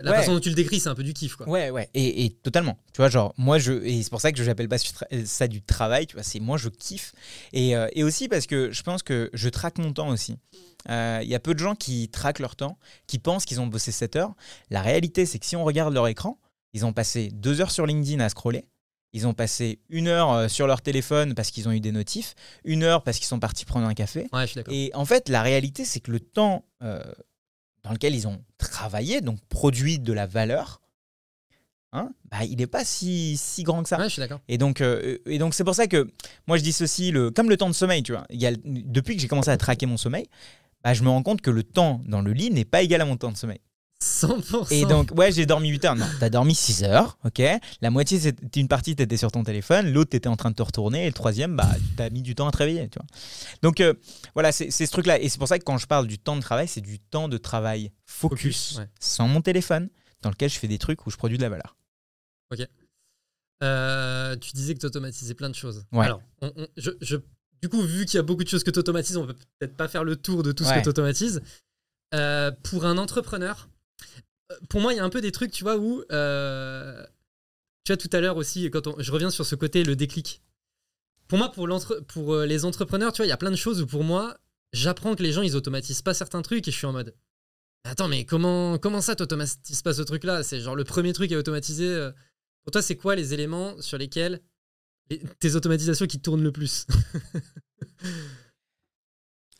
La façon dont tu le décris, c'est un peu du kiff, quoi. Ouais, et totalement. Tu vois, genre, moi, et c'est pour ça que j'appelle pas ça du travail, tu vois, c'est moi, je kiffe. Et aussi parce que je pense que je traque mon temps aussi. Il y a peu de gens qui traquent leur temps, qui pensent qu'ils ont bossé 7 heures. La réalité, c'est que si on regarde leur écran, ils ont passé 2 heures sur LinkedIn à scroller. Ils ont passé 1 heure sur leur téléphone parce qu'ils ont eu des notifs, 1 heure parce qu'ils sont partis prendre un café. Ouais, je suis d'accord. Et en fait, la réalité, c'est que le temps dans lequel ils ont travaillé, donc produit de la valeur, bah, il n'est pas si grand que ça. Ouais, je suis d'accord. Et donc, c'est pour ça que moi, je dis ceci, comme le temps de sommeil, tu vois. Depuis que j'ai commencé à traquer mon sommeil, bah, je me rends compte que le temps dans le lit n'est pas égal à mon temps de sommeil. 100%. Et donc, j'ai dormi 8 heures. Non, t'as dormi 6 heures, ok. La moitié, c'était une partie, t'étais sur ton téléphone, l'autre, t'étais en train de te retourner, et le troisième, bah, t'as mis du temps à te réveiller, tu vois. Donc, voilà, c'est ce truc-là. Et c'est pour ça que quand je parle du temps de travail, c'est du temps de travail focus, sans mon téléphone, dans lequel je fais des trucs où je produis de la valeur. Ok. Tu disais que tu automatisais plein de choses. Ouais. Alors, du coup, vu qu'il y a beaucoup de choses que tu automatises, on ne peut peut-être pas faire le tour de tout ce que tu automatises. Pour un entrepreneur, pour moi, il y a un peu des trucs, tu vois, où... tu vois, tout à l'heure aussi, je reviens sur ce côté, le déclic. Pour moi, pour les entrepreneurs, tu vois, il y a plein de choses où pour moi, j'apprends que les gens, ils automatisent pas certains trucs et je suis en mode... Attends, mais comment ça, t'automatises pas ce truc-là ? C'est genre le premier truc à automatiser. Pour toi, c'est quoi les éléments sur lesquels tes automatisations qui tournent le plus ?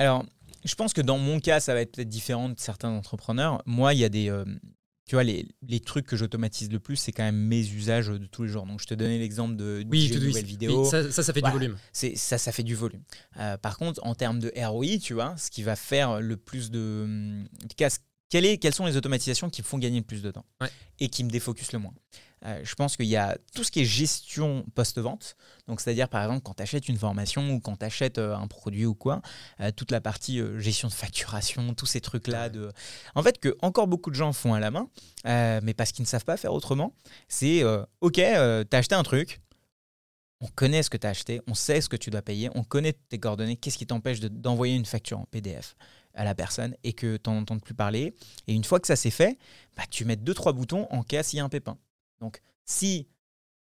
Alors, je pense que dans mon cas, ça va être peut-être différent de certains entrepreneurs. Moi, il y a des... tu vois, les trucs que j'automatise le plus, c'est quand même mes usages de tous les jours. Donc, je te donnais l'exemple de nouvelles vidéos. Oui, ça fait du volume. Ça fait du volume. Par contre, en termes de ROI, tu vois, ce qui va faire le plus de... En tout cas, quelles sont les automatisations qui me font gagner le plus de temps et qui me défocusent le moins ? Je pense qu'il y a tout ce qui est gestion post-vente. Donc, c'est-à-dire, par exemple, quand tu achètes une formation ou quand tu achètes un produit ou quoi, toute la partie gestion de facturation, tous ces trucs-là. En fait, que encore beaucoup de gens font à la main, mais parce qu'ils ne savent pas faire autrement. C'est tu as acheté un truc, on connaît ce que tu as acheté, on sait ce que tu dois payer, on connaît tes coordonnées. Qu'est-ce qui t'empêche d'envoyer une facture en PDF à la personne et que tu n'en entends plus parler? Et une fois que ça c'est fait, tu mets 2-3 boutons en cas s'il y a un pépin. Donc, si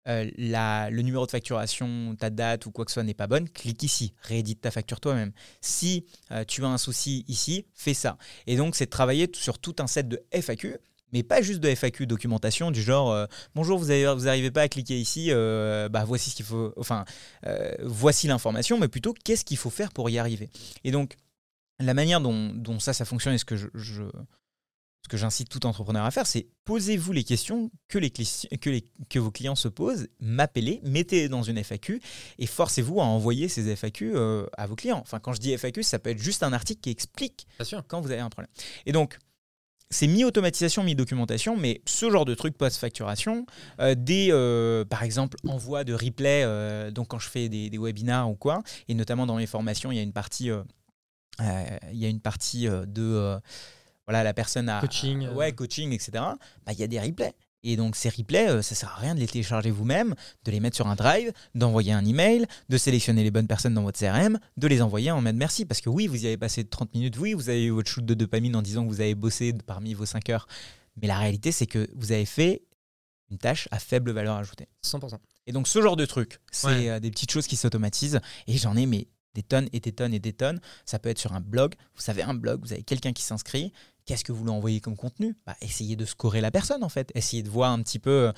le numéro de facturation, ta date ou quoi que ce soit n'est pas bonne, clique ici, réédite ta facture toi-même. Si tu as un souci ici, fais ça. Et donc, c'est de travailler sur tout un set de FAQ, mais pas juste de FAQ documentation du genre « Bonjour, vous n'arrivez pas à cliquer ici, voici ce qu'il faut, voici l'information », mais plutôt « Qu'est-ce qu'il faut faire pour y arriver ?» Et donc, la manière dont ça fonctionne et ce que ce que j'incite tout entrepreneur à faire, c'est posez-vous les questions que vos clients se posent, mappez-les, mettez-les dans une FAQ et forcez-vous à envoyer ces FAQ à vos clients. Enfin, quand je dis FAQ, ça peut être juste un article qui explique quand vous avez un problème. Et donc, c'est mi-automatisation, mi-documentation, mais ce genre de truc post-facturation, par exemple, envoi de replay, donc quand je fais des webinars ou quoi, et notamment dans mes formations, il y a une partie... la personne a coaching, coaching, etc. Il y a des replays. Et donc, ces replays, ça ne sert à rien de les télécharger vous-même, de les mettre sur un drive, d'envoyer un email, de sélectionner les bonnes personnes dans votre CRM, de les envoyer en mode merci. Parce que oui, vous y avez passé 30 minutes, oui, vous avez eu votre shoot de dopamine en disant que vous avez bossé parmi vos 5 heures. Mais la réalité, c'est que vous avez fait une tâche à faible valeur ajoutée. 100%. Et donc, ce genre de truc, c'est des petites choses qui s'automatisent. Et j'en ai, mais... des tonnes et des tonnes et des tonnes. Ça peut être sur un blog. Vous savez, un blog, vous avez quelqu'un qui s'inscrit. Qu'est-ce que vous lui envoyez comme contenu ? Essayez de scorer la personne, en fait. Essayez de voir un petit peu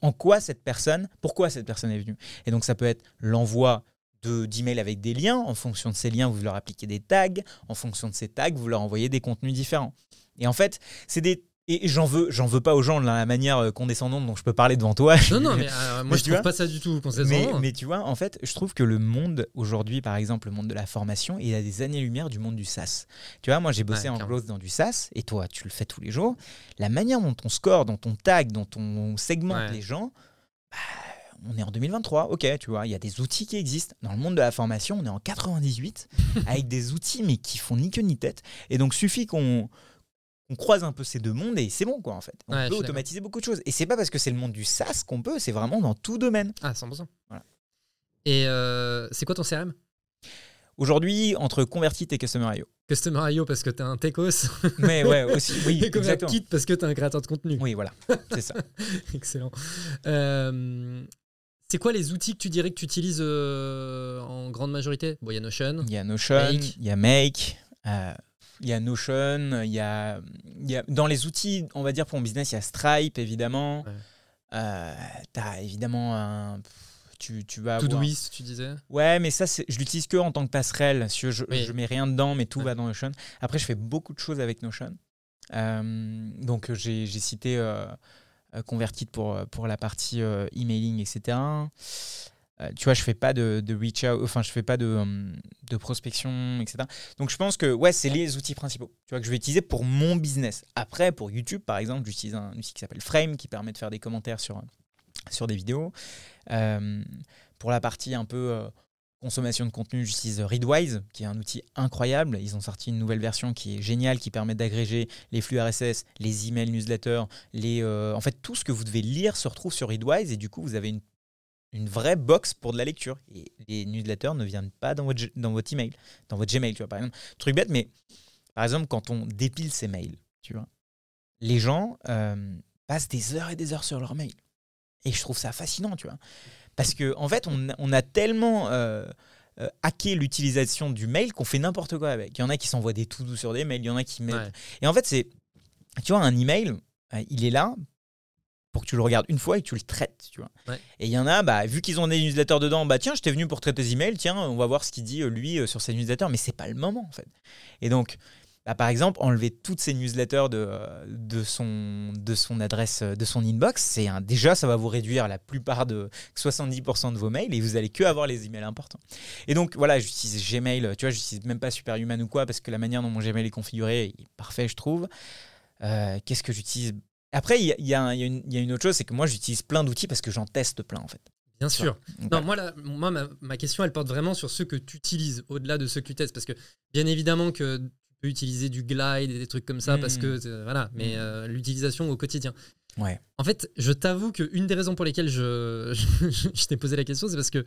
pourquoi cette personne est venue. Et donc, ça peut être l'envoi d'emails avec des liens. En fonction de ces liens, vous leur appliquez des tags. En fonction de ces tags, vous leur envoyez des contenus différents. Et en fait, c'est des... Et j'en veux pas aux gens de la manière condescendante dont je peux parler devant toi. Non, mais moi je trouve pas ça du tout condescendant. Mais tu vois, en fait, je trouve que le monde aujourd'hui, par exemple, le monde de la formation, il a des années-lumière du monde du SaaS. Tu vois, moi j'ai bossé en growth dans du SaaS, et toi, tu le fais tous les jours. La manière dont on score, dont on tag, dont on segmente les gens, on est en 2023, ok, tu vois, il y a des outils qui existent. Dans le monde de la formation, on est en 98, avec des outils, mais qui font ni queue ni tête. Et donc, suffit qu'on croise un peu ces deux mondes et c'est bon, quoi, en fait. On peut automatiser beaucoup de choses. Et c'est pas parce que c'est le monde du SaaS qu'on peut, c'est vraiment dans tout domaine. Ah, 100%. Voilà. Et c'est quoi ton CRM ? Aujourd'hui, entre ConvertKit et CustomerIO. CustomerIO parce que t'es un techos. Mais ouais, aussi. Oui, et ConvertKit parce que t'es un créateur de contenu. Oui, voilà, c'est ça. Excellent. C'est quoi les outils que tu dirais que tu utilises en grande majorité ? Bon, il y a Notion. Il y a Make. Il y a Notion, il y a dans les outils, on va dire pour mon business, il y a Stripe évidemment. Ouais. T'as évidemment tu vas avoir Todoist, tu disais. Ouais, mais ça je l'utilise que en tant que passerelle. Si je mets rien dedans, mais tout va dans Notion. Après, je fais beaucoup de choses avec Notion. Donc j'ai cité ConvertKit pour la partie emailing, etc. Tu vois, je fais pas de reach out, enfin je fais pas de prospection, etc. Donc je pense que c'est les outils principaux, tu vois, que je vais utiliser pour mon business. Après, pour YouTube par exemple, j'utilise un outil qui s'appelle Frame qui permet de faire des commentaires sur des vidéos. Pour la partie un peu Consommation de contenu, j'utilise Readwise, qui est un outil incroyable. Ils ont sorti une nouvelle version qui est géniale, qui permet d'agréger les flux RSS, les emails newsletters, en fait, tout ce que vous devez lire se retrouve sur Readwise et du coup, vous avez une vraie box pour de la lecture. Et les newsletters ne viennent pas dans votre email, dans votre Gmail, tu vois, par exemple. Truc bête, mais par exemple, quand on dépile ses mails, tu vois, les gens passent des heures et des heures sur leurs mails. Et je trouve ça fascinant, tu vois. Parce qu'en fait, on a tellement hacké l'utilisation du mail qu'on fait n'importe quoi avec. Il y en a qui s'envoient des to-do sur des mails, il y en a qui mettent... Ouais. Et en fait, tu vois, un email, il est là pour que tu le regardes une fois et que tu le traites, tu vois. Ouais. Et il y en a, vu qu'ils ont des newsletters dedans, tiens, je t'ai venu pour traiter tes emails, tiens, on va voir ce qu'il dit, lui, sur ses newsletters. Mais c'est pas le moment, en fait. Et donc... par exemple, enlever toutes ces newsletters de son adresse, de son inbox, déjà, ça va vous réduire la plupart de 70% de vos mails et vous n'allez que avoir les emails importants. Et donc, voilà, j'utilise Gmail. Tu vois, j'utilise même pas Superhuman ou quoi parce que la manière dont mon Gmail est configuré est parfait, je trouve. Qu'est-ce que j'utilise ? Après, il y a une autre chose, c'est que moi, j'utilise plein d'outils parce que j'en teste plein, en fait. Bien sûr. Ouais. Non, moi, ma question, elle porte vraiment sur ceux que tu utilises au-delà de ceux que tu testes parce que, bien évidemment, que peut utiliser du Glide et des trucs comme ça parce que voilà, mais l'utilisation au quotidien. Ouais. En fait, je t'avoue qu'une des raisons pour lesquelles je t'ai posé la question, c'est parce que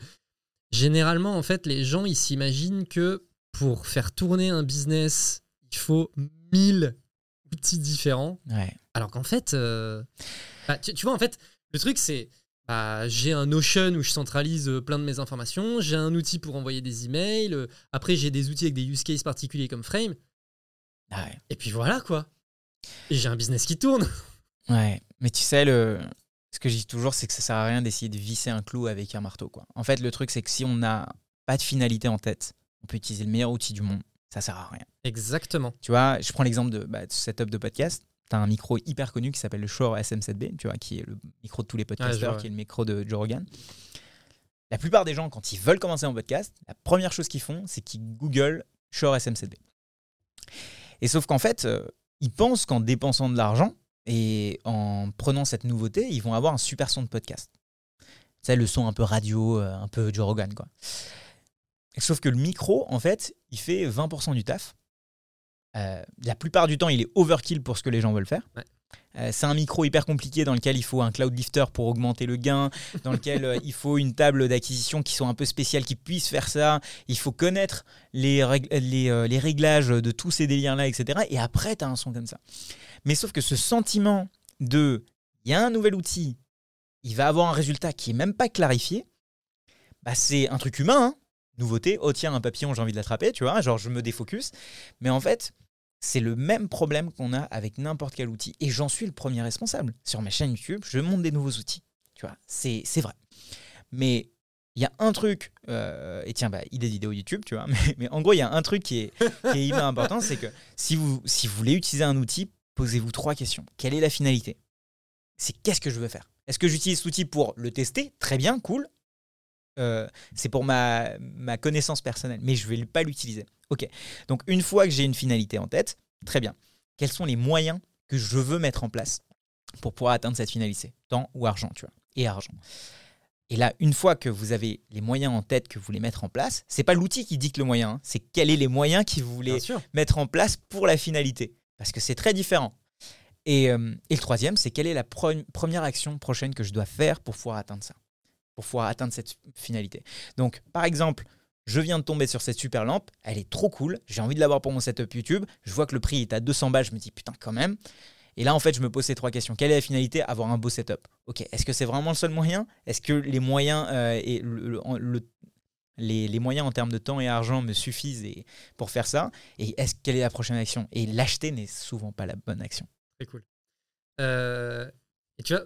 généralement, en fait, les gens, ils s'imaginent que pour faire tourner un business, il faut 1000 outils différents. Ouais. Alors qu'en fait, tu vois, en fait, le truc, c'est j'ai un Notion où je centralise plein de mes informations, j'ai un outil pour envoyer des emails, après, j'ai des outils avec des use cases particuliers comme Frame. Ah ouais. Et puis voilà quoi. Et j'ai un business qui tourne. Ouais, mais tu sais, ce que je dis toujours, c'est que ça sert à rien d'essayer de visser un clou avec un marteau, quoi. En fait, le truc, c'est que si on n'a pas de finalité en tête, on peut utiliser le meilleur outil du monde. Ça sert à rien. Exactement. Tu vois, je prends l'exemple de setup de podcast. T'as un micro hyper connu qui s'appelle le Shure SM7B, tu vois, qui est le micro de tous les podcasteurs, qui est le micro de Joe Rogan. La plupart des gens, quand ils veulent commencer un podcast, la première chose qu'ils font, c'est qu'ils googlent Shure SM7B. Et sauf qu'en fait, ils pensent qu'en dépensant de l'argent et en prenant cette nouveauté, ils vont avoir un super son de podcast. Tu sais, le son un peu radio, un peu Joe Rogan, quoi. Sauf que le micro, en fait, il fait 20% du taf. La plupart du temps, il est overkill pour ce que les gens veulent faire. Ouais. C'est un micro hyper compliqué dans lequel il faut un cloud lifter pour augmenter le gain, dans lequel il faut une table d'acquisition qui soit un peu spéciale, qui puisse faire ça. Il faut connaître les réglages de tous ces délires-là, etc. Et après, tu as un son comme ça. Mais sauf que ce sentiment de « il y a un nouvel outil, il va avoir un résultat qui n'est même pas clarifié », c'est un truc humain, hein. Nouveauté, oh tiens, un papillon, j'ai envie de l'attraper, tu vois, genre je me défocus. Mais en fait... c'est le même problème qu'on a avec n'importe quel outil. Et j'en suis le premier responsable. Sur ma chaîne YouTube, je monte des nouveaux outils. Tu vois, c'est vrai. Mais il y a un truc, et tiens, il y a des vidéos YouTube, tu vois, mais en gros, il y a un truc qui est hyper important, c'est que si vous voulez utiliser un outil, posez-vous 3 questions. Quelle est la finalité ? C'est qu'est-ce que je veux faire ? Est-ce que j'utilise cet outil pour le tester ? Très bien, cool. C'est pour ma connaissance personnelle, mais je ne vais pas l'utiliser. Ok, donc une fois que j'ai une finalité en tête, très bien. Quels sont les moyens que je veux mettre en place pour pouvoir atteindre cette finalité ? Temps ou argent, tu vois, et argent. Et là, une fois que vous avez les moyens en tête que vous voulez mettre en place, ce n'est pas l'outil qui dicte le moyen, c'est quels sont les moyens que vous voulez mettre en place pour la finalité, parce que c'est très différent. Et le troisième, c'est quelle est la première action prochaine que je dois faire pour pouvoir atteindre ça, pour pouvoir atteindre cette finalité. Donc, par exemple... je viens de tomber sur cette super lampe, elle est trop cool, j'ai envie de l'avoir pour mon setup YouTube, je vois que le prix est à 200 balles, je me dis putain quand même. Et là en fait je me pose ces 3 questions. Quelle est la finalité ? Avoir un beau setup. Ok, est-ce que c'est vraiment le seul moyen ? Est-ce que les moyens et les moyens en termes de temps et argent me suffisent pour faire ça ? Et quelle est la prochaine action ? Et l'acheter n'est souvent pas la bonne action. Très cool. Et tu vois,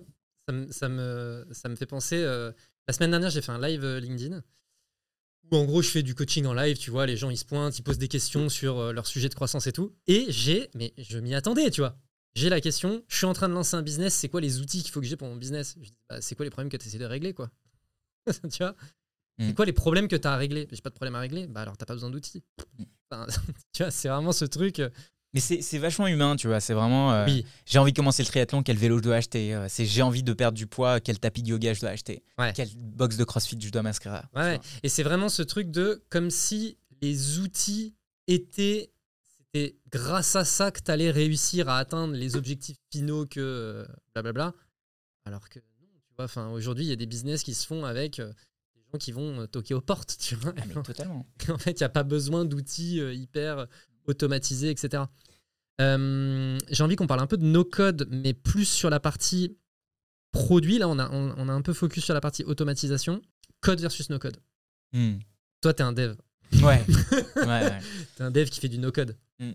ça me fait penser, la semaine dernière j'ai fait un live LinkedIn. En gros, je fais du coaching en live, tu vois, les gens, ils se pointent, ils posent des questions sur leur sujet de croissance et tout. Et mais je m'y attendais, tu vois. J'ai la question, je suis en train de lancer un business, c'est quoi les outils qu'il faut que j'ai pour mon business ? Je dis, c'est quoi les problèmes que tu essaies de régler, quoi ? Tu vois ? C'est quoi les problèmes que tu as à régler ? J'ai pas de problème à régler ? Alors, t'as pas besoin d'outils. Enfin, tu vois, c'est vraiment ce truc. Mais c'est vachement humain, tu vois. C'est vraiment oui. J'ai envie de commencer le triathlon, quel vélo je dois acheter. C'est j'ai envie de perdre du poids, quel tapis de yoga je dois acheter. Ouais. Quelle box de crossfit je dois m'inscrire. Ouais. Et c'est vraiment ce truc de comme si les outils étaient. C'était grâce à ça que tu allais réussir à atteindre les objectifs finaux que blablabla. Alors que non, tu vois. Enfin, aujourd'hui, il y a des business qui se font avec. Qui vont toquer aux portes, tu vois. Ah mais totalement. En fait, il n'y a pas besoin d'outils hyper automatisés, etc. J'ai envie qu'on parle un peu de no-code, mais plus sur la partie produit. Là, on a un peu focus sur la partie automatisation. Code versus no-code. Mm. Toi, t'es un dev. Ouais. Ouais. T'es un dev qui fait du no-code. Mm.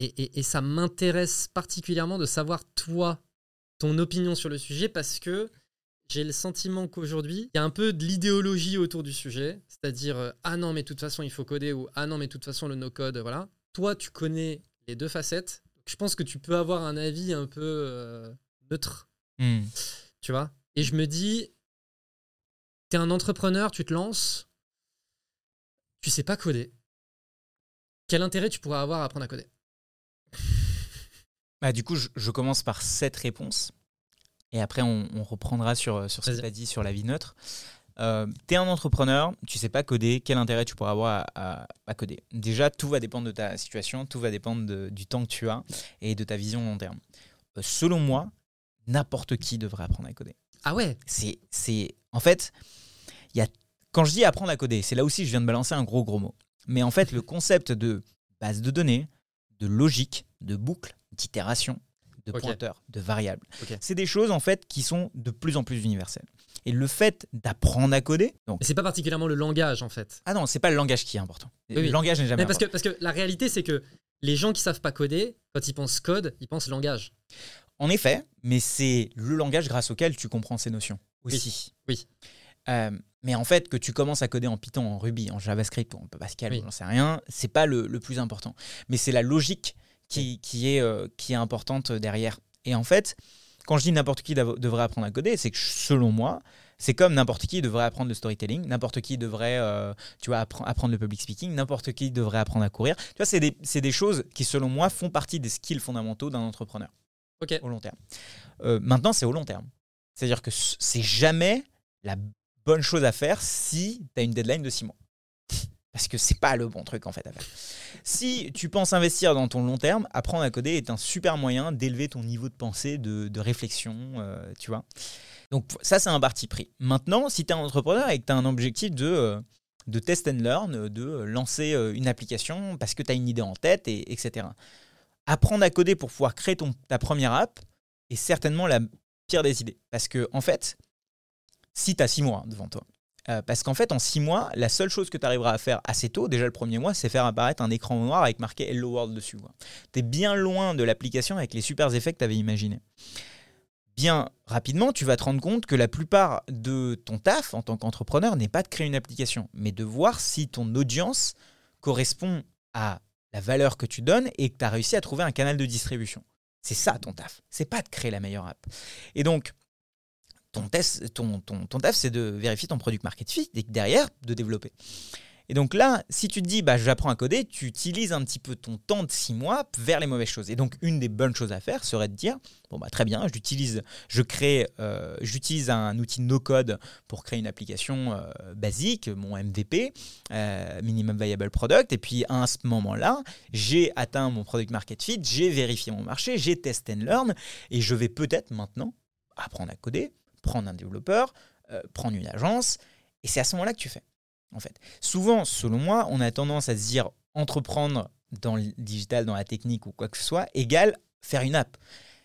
Et ça m'intéresse particulièrement de savoir, toi, ton opinion sur le sujet, parce que j'ai le sentiment qu'aujourd'hui, il y a un peu de l'idéologie autour du sujet, c'est-à-dire ah non, mais de toute façon, il faut coder, ou ah non, mais de toute façon, le no-code, voilà. Toi, tu connais les deux facettes. Je pense que tu peux avoir un avis un peu neutre, tu vois. Et je me dis, t'es un entrepreneur, tu te lances, tu sais pas coder. Quel intérêt tu pourrais avoir à apprendre à coder ? Bah, du coup, je commence par cette réponse. Et après, on reprendra sur ce que tu as dit sur la vie neutre. Tu es un entrepreneur, tu ne sais pas coder. Quel intérêt tu pourras avoir à coder ? Déjà, tout va dépendre de ta situation, tout va dépendre du temps que tu as et de ta vision long terme. Selon moi, n'importe qui devrait apprendre à coder. Ah ouais ? En fait, quand je dis apprendre à coder, c'est là aussi je viens de balancer un gros mot. Mais en fait, le concept de base de données, de logique, de boucle, d'itération, de pointeurs, de variables. C'est des choses en fait qui sont de plus en plus universelles. Et le fait d'apprendre à coder, donc mais c'est pas particulièrement le langage en fait. Ah non, c'est pas le langage qui est important. Oui, le langage n'est jamais important. Parce que la réalité c'est que les gens qui savent pas coder, quand ils pensent code, ils pensent langage. En effet, mais c'est le langage grâce auquel tu comprends ces notions aussi. Oui. Mais en fait, que tu commences à coder en Python, en Ruby, en JavaScript, en Pascal, j'en sais rien, c'est pas le plus important. Mais c'est la logique qui est importante derrière. Et en fait, quand je dis n'importe qui devrait apprendre à coder, c'est que selon moi, c'est comme n'importe qui devrait apprendre le storytelling, n'importe qui devrait apprendre le public speaking, n'importe qui devrait apprendre à courir. Tu vois, c'est des choses qui, selon moi, font partie des skills fondamentaux d'un entrepreneur au long terme. Maintenant, c'est au long terme. C'est-à-dire que c'est jamais la bonne chose à faire si tu as une deadline de 6 mois. Parce que c'est pas le bon truc en fait à faire. Si tu penses investir dans ton long terme, apprendre à coder est un super moyen d'élever ton niveau de pensée, de réflexion, tu vois. Donc ça, c'est un parti pris. Maintenant, si tu es un entrepreneur et que tu as un objectif de test and learn, de lancer une application parce que tu as une idée en tête, etc. Apprendre à coder pour pouvoir créer ta première app est certainement la pire des idées. Parce que en fait, si tu as 6 mois devant toi, parce qu'en fait, en 6 mois, la seule chose que tu arriveras à faire assez tôt, déjà le premier mois, c'est faire apparaître un écran noir avec marqué Hello World dessus. Tu es bien loin de l'application avec les super effets que tu avais imaginés. Bien rapidement, tu vas te rendre compte que la plupart de ton taf en tant qu'entrepreneur n'est pas de créer une application, mais de voir si ton audience correspond à la valeur que tu donnes et que tu as réussi à trouver un canal de distribution. C'est ça ton taf, c'est pas de créer la meilleure app. Et donc, ton taf, c'est de vérifier ton product market fit et derrière, de développer. Et donc là, si tu te dis j'apprends à coder, tu utilises un petit peu ton temps de 6 mois vers les mauvaises choses. Et donc, une des bonnes choses à faire serait de dire très bien, j'utilise un outil no-code pour créer une application basique, mon MVP, Minimum Viable Product. Et puis, à ce moment-là, j'ai atteint mon product market fit, j'ai vérifié mon marché, j'ai test and learn et je vais peut-être maintenant apprendre à coder, prendre un développeur, prendre une agence, et c'est à ce moment-là que tu fais. En fait, souvent, selon moi, on a tendance à se dire entreprendre dans le digital, dans la technique ou quoi que ce soit, égale faire une app.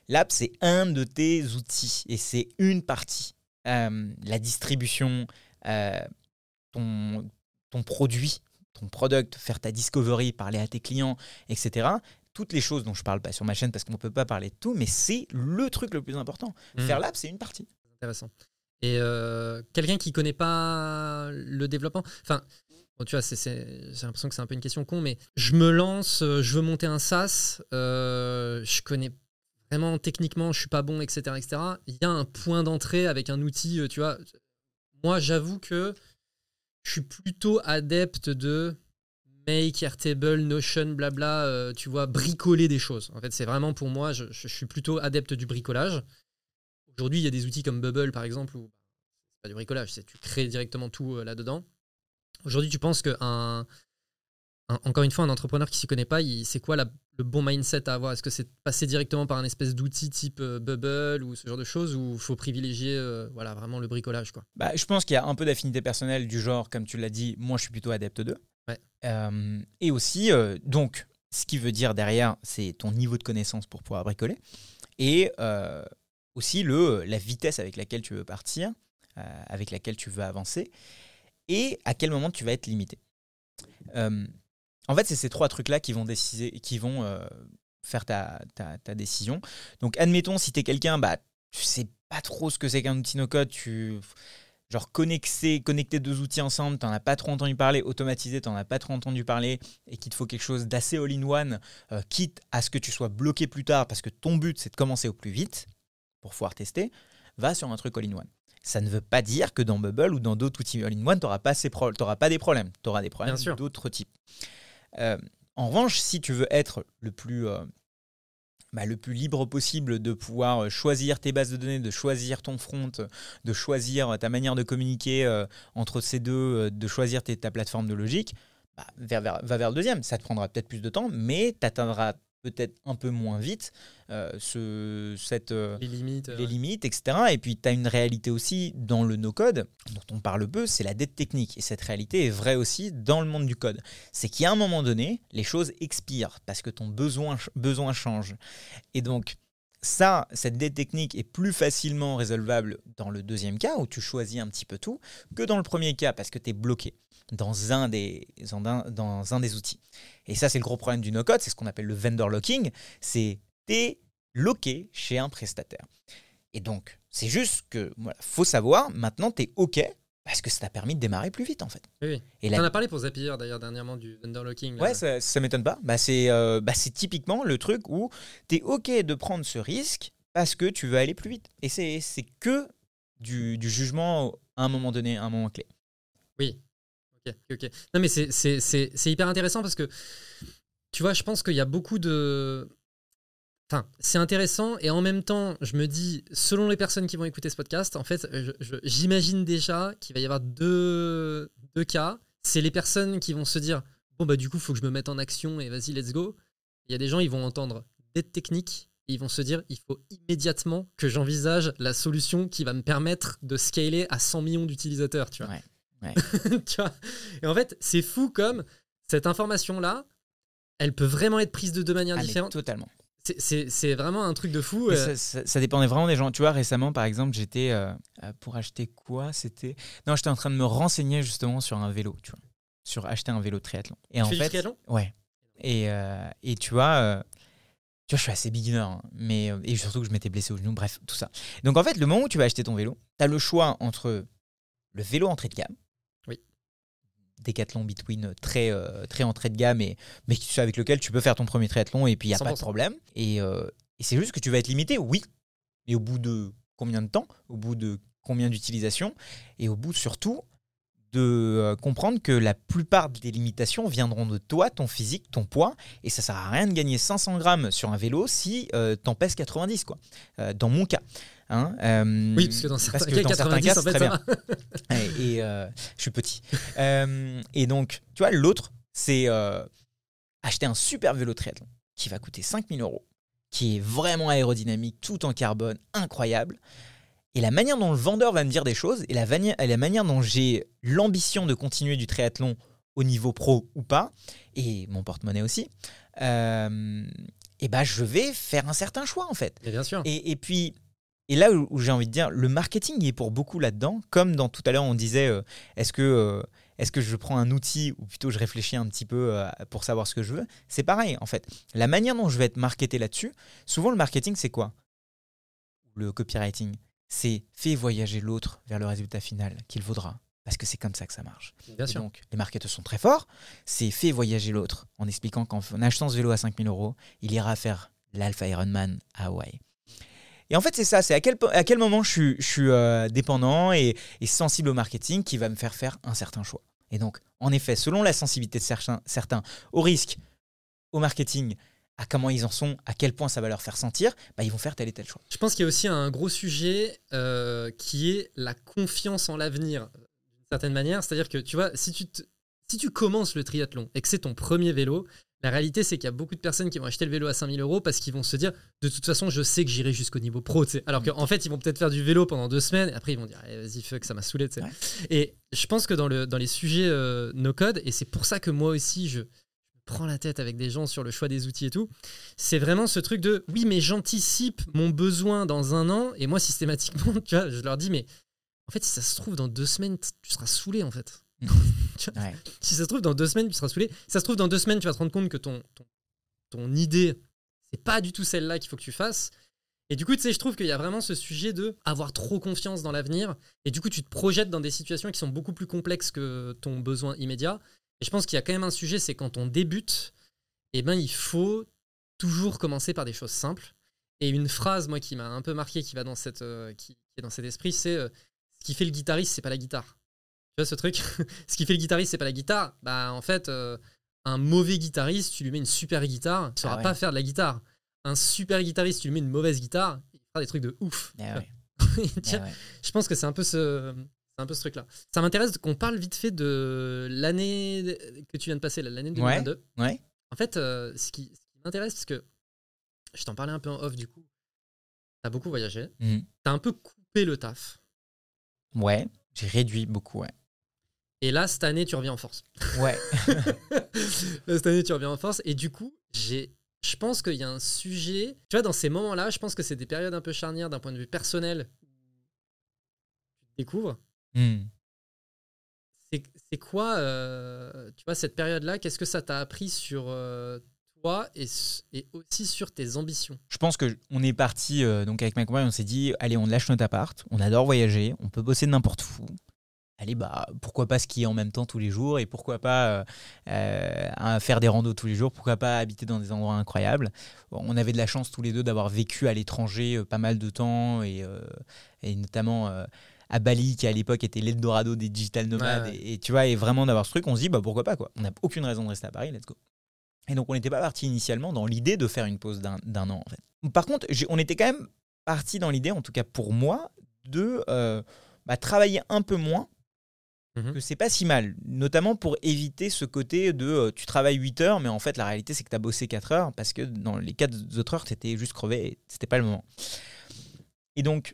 L'app, c'est un de tes outils et c'est une partie. La distribution, ton produit, ton product, faire ta discovery, parler à tes clients, etc. Toutes les choses dont je ne parle pas sur ma chaîne parce qu'on ne peut pas parler de tout, mais c'est le truc le plus important. Faire l'app, c'est une partie. Intéressant. Et quelqu'un qui ne connaît pas le développement, enfin, tu vois, j'ai l'impression que c'est un peu une question con, mais je me lance, je veux monter un SaaS, je connais vraiment techniquement, je ne suis pas bon, etc., etc. Il y a un point d'entrée avec un outil, tu vois. Moi, j'avoue que je suis plutôt adepte de Make, Airtable, Notion, blabla, tu vois, bricoler des choses. En fait, c'est vraiment pour moi, je suis plutôt adepte du bricolage. Aujourd'hui, il y a des outils comme Bubble, par exemple, où c'est pas du bricolage, c'est tu crées directement tout là-dedans. Aujourd'hui, tu penses qu'encore une fois, un entrepreneur qui s'y connaît pas, c'est quoi le bon mindset à avoir? Est-ce que c'est passer directement par un espèce d'outil type Bubble ou ce genre de choses, ou il faut privilégier voilà, vraiment le bricolage quoi? Bah, je pense qu'il y a un peu d'affinité personnelle du genre, comme tu l'as dit, moi je suis plutôt adepte d'eux. Ouais. Et aussi, donc, ce qui veut dire derrière, c'est ton niveau de connaissance pour pouvoir bricoler, et aussi la vitesse avec laquelle tu veux partir, avec laquelle tu veux avancer, et à quel moment tu vas être limité. En fait, c'est ces trois trucs-là qui vont décider, qui vont faire ta décision. Donc, admettons, si tu es quelqu'un, bah, tu ne sais pas trop ce que c'est qu'un outil no-code, genre connecter deux outils ensemble, tu n'en as pas trop entendu parler, automatiser, tu n'en as pas trop entendu parler, et qu'il te faut quelque chose d'assez all-in-one, quitte à ce que tu sois bloqué plus tard, parce que ton but, c'est de commencer au plus vite, pour pouvoir tester, va sur un truc all-in-one. Ça ne veut pas dire que dans Bubble ou dans d'autres outils all-in-one, tu n'auras pas des problèmes. Tu auras des problèmes d'autres types. En revanche, si tu veux être le plus libre possible de pouvoir choisir tes bases de données, de choisir ton front, de choisir ta manière de communiquer entre ces deux, de choisir ta plateforme de logique, bah, va vers le deuxième. Ça te prendra peut-être plus de temps, mais tu atteindras peut-être un peu moins vite les limites, etc. Et puis, tu as une réalité aussi dans le no-code, dont on parle peu, c'est la dette technique. Et cette réalité est vraie aussi dans le monde du code. C'est qu'à un moment donné, les choses expirent parce que ton besoin change. Et donc, cette dette technique est plus facilement résolvable dans le deuxième cas, où tu choisis un petit peu tout, que dans le premier cas, parce que tu es bloqué dans un des outils. Et ça, c'est le gros problème du no-code, c'est ce qu'on appelle le vendor locking, c'est t'es loqué chez un prestataire. Et donc, c'est juste que, voilà, faut savoir, maintenant, t'es OK, parce que ça t'a permis de démarrer plus vite, en fait. Oui. Et on en a parlé pour Zapier, d'ailleurs, dernièrement, du vendor locking. Là. Ouais, ça m'étonne pas. C'est typiquement le truc où t'es OK de prendre ce risque parce que tu veux aller plus vite. Et c'est que du jugement à un moment donné, à un moment clé. Oui. Okay. Non mais c'est hyper intéressant parce que tu vois, je pense qu'il y a beaucoup de... Enfin, c'est intéressant et en même temps, je me dis, selon les personnes qui vont écouter ce podcast, en fait, j'imagine déjà qu'il va y avoir deux cas. C'est les personnes qui vont se dire, bon bah du coup, il faut que je me mette en action et vas-y, let's go. Il y a des gens, ils vont entendre des techniques et ils vont se dire, il faut immédiatement que j'envisage la solution qui va me permettre de scaler à 100 millions d'utilisateurs, tu vois. Ouais. Ouais. Tu vois, et en fait c'est fou comme cette information là elle peut vraiment être prise de deux manières différentes. Totalement, c'est vraiment un truc de fou. Ça dépendait vraiment des gens, tu vois. Récemment par exemple, j'étais pour acheter quoi, j'étais en train de me renseigner justement sur un vélo, tu vois, sur acheter un vélo triathlon. Et en fait, du triathlon, ouais, et tu vois, je suis assez beginner, hein, mais et surtout que je m'étais blessé au genou, bref, tout ça. Donc en fait, le moment où tu vas acheter ton vélo, t'as le choix entre le vélo entrée de gamme, Décathlon Between, très entrée de gamme, mais avec lequel tu peux faire ton premier triathlon et puis il n'y a 100%. Pas de problème. Et c'est juste que tu vas être limité, oui. Et au bout de combien de temps, au bout de combien d'utilisation, et au bout surtout de comprendre que la plupart des limitations viendront de toi, ton physique, ton poids, et ça ne sert à rien de gagner 500 grammes sur un vélo si t'en pèses 90, quoi. Dans mon cas. Hein, oui, parce que dans certains cas, c'est très bien. et je suis petit. Et donc, tu vois, l'autre, c'est acheter un super vélo triathlon qui va coûter 5 000 €, qui est vraiment aérodynamique, tout en carbone, incroyable. Et la manière dont le vendeur va me dire des choses et la manière dont j'ai l'ambition de continuer du triathlon au niveau pro ou pas, et mon porte-monnaie aussi, je vais faire un certain choix, en fait. Et bien sûr. Et là où j'ai envie de dire, le marketing il est pour beaucoup là-dedans, comme dans tout à l'heure on disait, est-ce que je prends un outil ou plutôt je réfléchis un petit peu pour savoir ce que je veux. C'est pareil en fait. La manière dont je vais être marketé là-dessus, souvent le marketing c'est quoi? Le copywriting, c'est faire voyager l'autre vers le résultat final qu'il vaudra. Parce que c'est comme ça que ça marche. Bien sûr. Donc, les marketeurs sont très forts, c'est faire voyager l'autre en expliquant qu'en achetant ce vélo à 5 000 €, il ira faire l'Alpha Ironman à Hawaï. Et en fait, c'est ça, c'est à quel moment je suis dépendant et sensible au marketing qui va me faire un certain choix. Et donc, en effet, selon la sensibilité de certains au risque, au marketing, à comment ils en sont, à quel point ça va leur faire sentir, bah, ils vont faire tel et tel choix. Je pense qu'il y a aussi un gros sujet qui est la confiance en l'avenir, d'une certaine manière. C'est-à-dire que, tu vois, si tu commences le triathlon et que c'est ton premier vélo, la réalité, c'est qu'il y a beaucoup de personnes qui vont acheter le vélo à 5 000 € parce qu'ils vont se dire « de toute façon, je sais que j'irai jusqu'au niveau pro ». Alors qu'en fait, ils vont peut-être faire du vélo pendant 2 semaines. Et après, ils vont dire eh, « vas-y, fuck, ça m'a saoulé ». Ouais. Et je pense que dans les sujets no-code, et c'est pour ça que moi aussi, je prends la tête avec des gens sur le choix des outils et tout, c'est vraiment ce truc de « oui, mais j'anticipe mon besoin dans 1 an ». Et moi, systématiquement, tu vois, je leur dis « mais en fait, si ça se trouve, dans 2 semaines, tu seras saoulé en fait ». Ouais. Si ça se trouve dans 2 semaines tu seras saoulé, si ça se trouve dans 2 semaines tu vas te rendre compte que ton idée c'est pas du tout celle-là qu'il faut que tu fasses, et du coup tu sais, je trouve qu'il y a vraiment ce sujet de avoir trop confiance dans l'avenir, et du coup tu te projettes dans des situations qui sont beaucoup plus complexes que ton besoin immédiat. Et je pense qu'il y a quand même un sujet, c'est quand on débute, eh ben, il faut toujours commencer par des choses simples. Et une phrase, moi, qui m'a un peu marqué, qui va dans cette qui est dans cet esprit, c'est ce qui fait le guitariste c'est pas la guitare. Ce truc, ce qui fait le guitariste, c'est pas la guitare. Bah, en fait, un mauvais guitariste, tu lui mets une super guitare, il saura pas faire de la guitare. Un super guitariste, tu lui mets une mauvaise guitare, il fera des trucs de ouf. Je pense que c'est un peu ce truc-là. Ça m'intéresse qu'on parle vite fait de l'année que tu viens de passer, l'année 2022. Ouais. En fait, ce qui m'intéresse, parce que je t'en parlais un peu en off, du coup, t'as beaucoup voyagé, t'as un peu coupé le taf. Ouais, j'ai réduit beaucoup, ouais. Et là, cette année, tu reviens en force. Ouais. Cette année, tu reviens en force. Et du coup, je pense qu'il y a un sujet... Tu vois, dans ces moments-là, je pense que c'est des périodes un peu charnières d'un point de vue personnel. Tu te découvres. C'est quoi, tu vois, cette période-là? Qu'est-ce que ça t'a appris sur toi et aussi sur tes ambitions? Je pense qu'on est parti, donc avec ma compagne, on s'est dit, allez, on lâche notre appart, on adore voyager, on peut bosser de n'importe où. Allez, bah, pourquoi pas skier en même temps tous les jours, et pourquoi pas faire des randos tous les jours, pourquoi pas habiter dans des endroits incroyables. On avait de la chance tous les deux d'avoir vécu à l'étranger pas mal de temps, et notamment à Bali, qui à l'époque était l'Eldorado des digital nomades. Ouais. Et tu vois, et vraiment d'avoir ce truc, on se dit, bah, pourquoi pas, quoi. On n'a aucune raison de rester à Paris, let's go. Et donc, on n'était pas parti initialement dans l'idée de faire une pause d'un an, en fait. Par contre, on était quand même parti dans l'idée, en tout cas pour moi, de travailler un peu moins, que c'est pas si mal, notamment pour éviter ce côté de tu travailles 8 heures, mais en fait la réalité c'est que t'as bossé 4 heures parce que dans les 4 autres heures t'étais juste crevé et c'était pas le moment. Et donc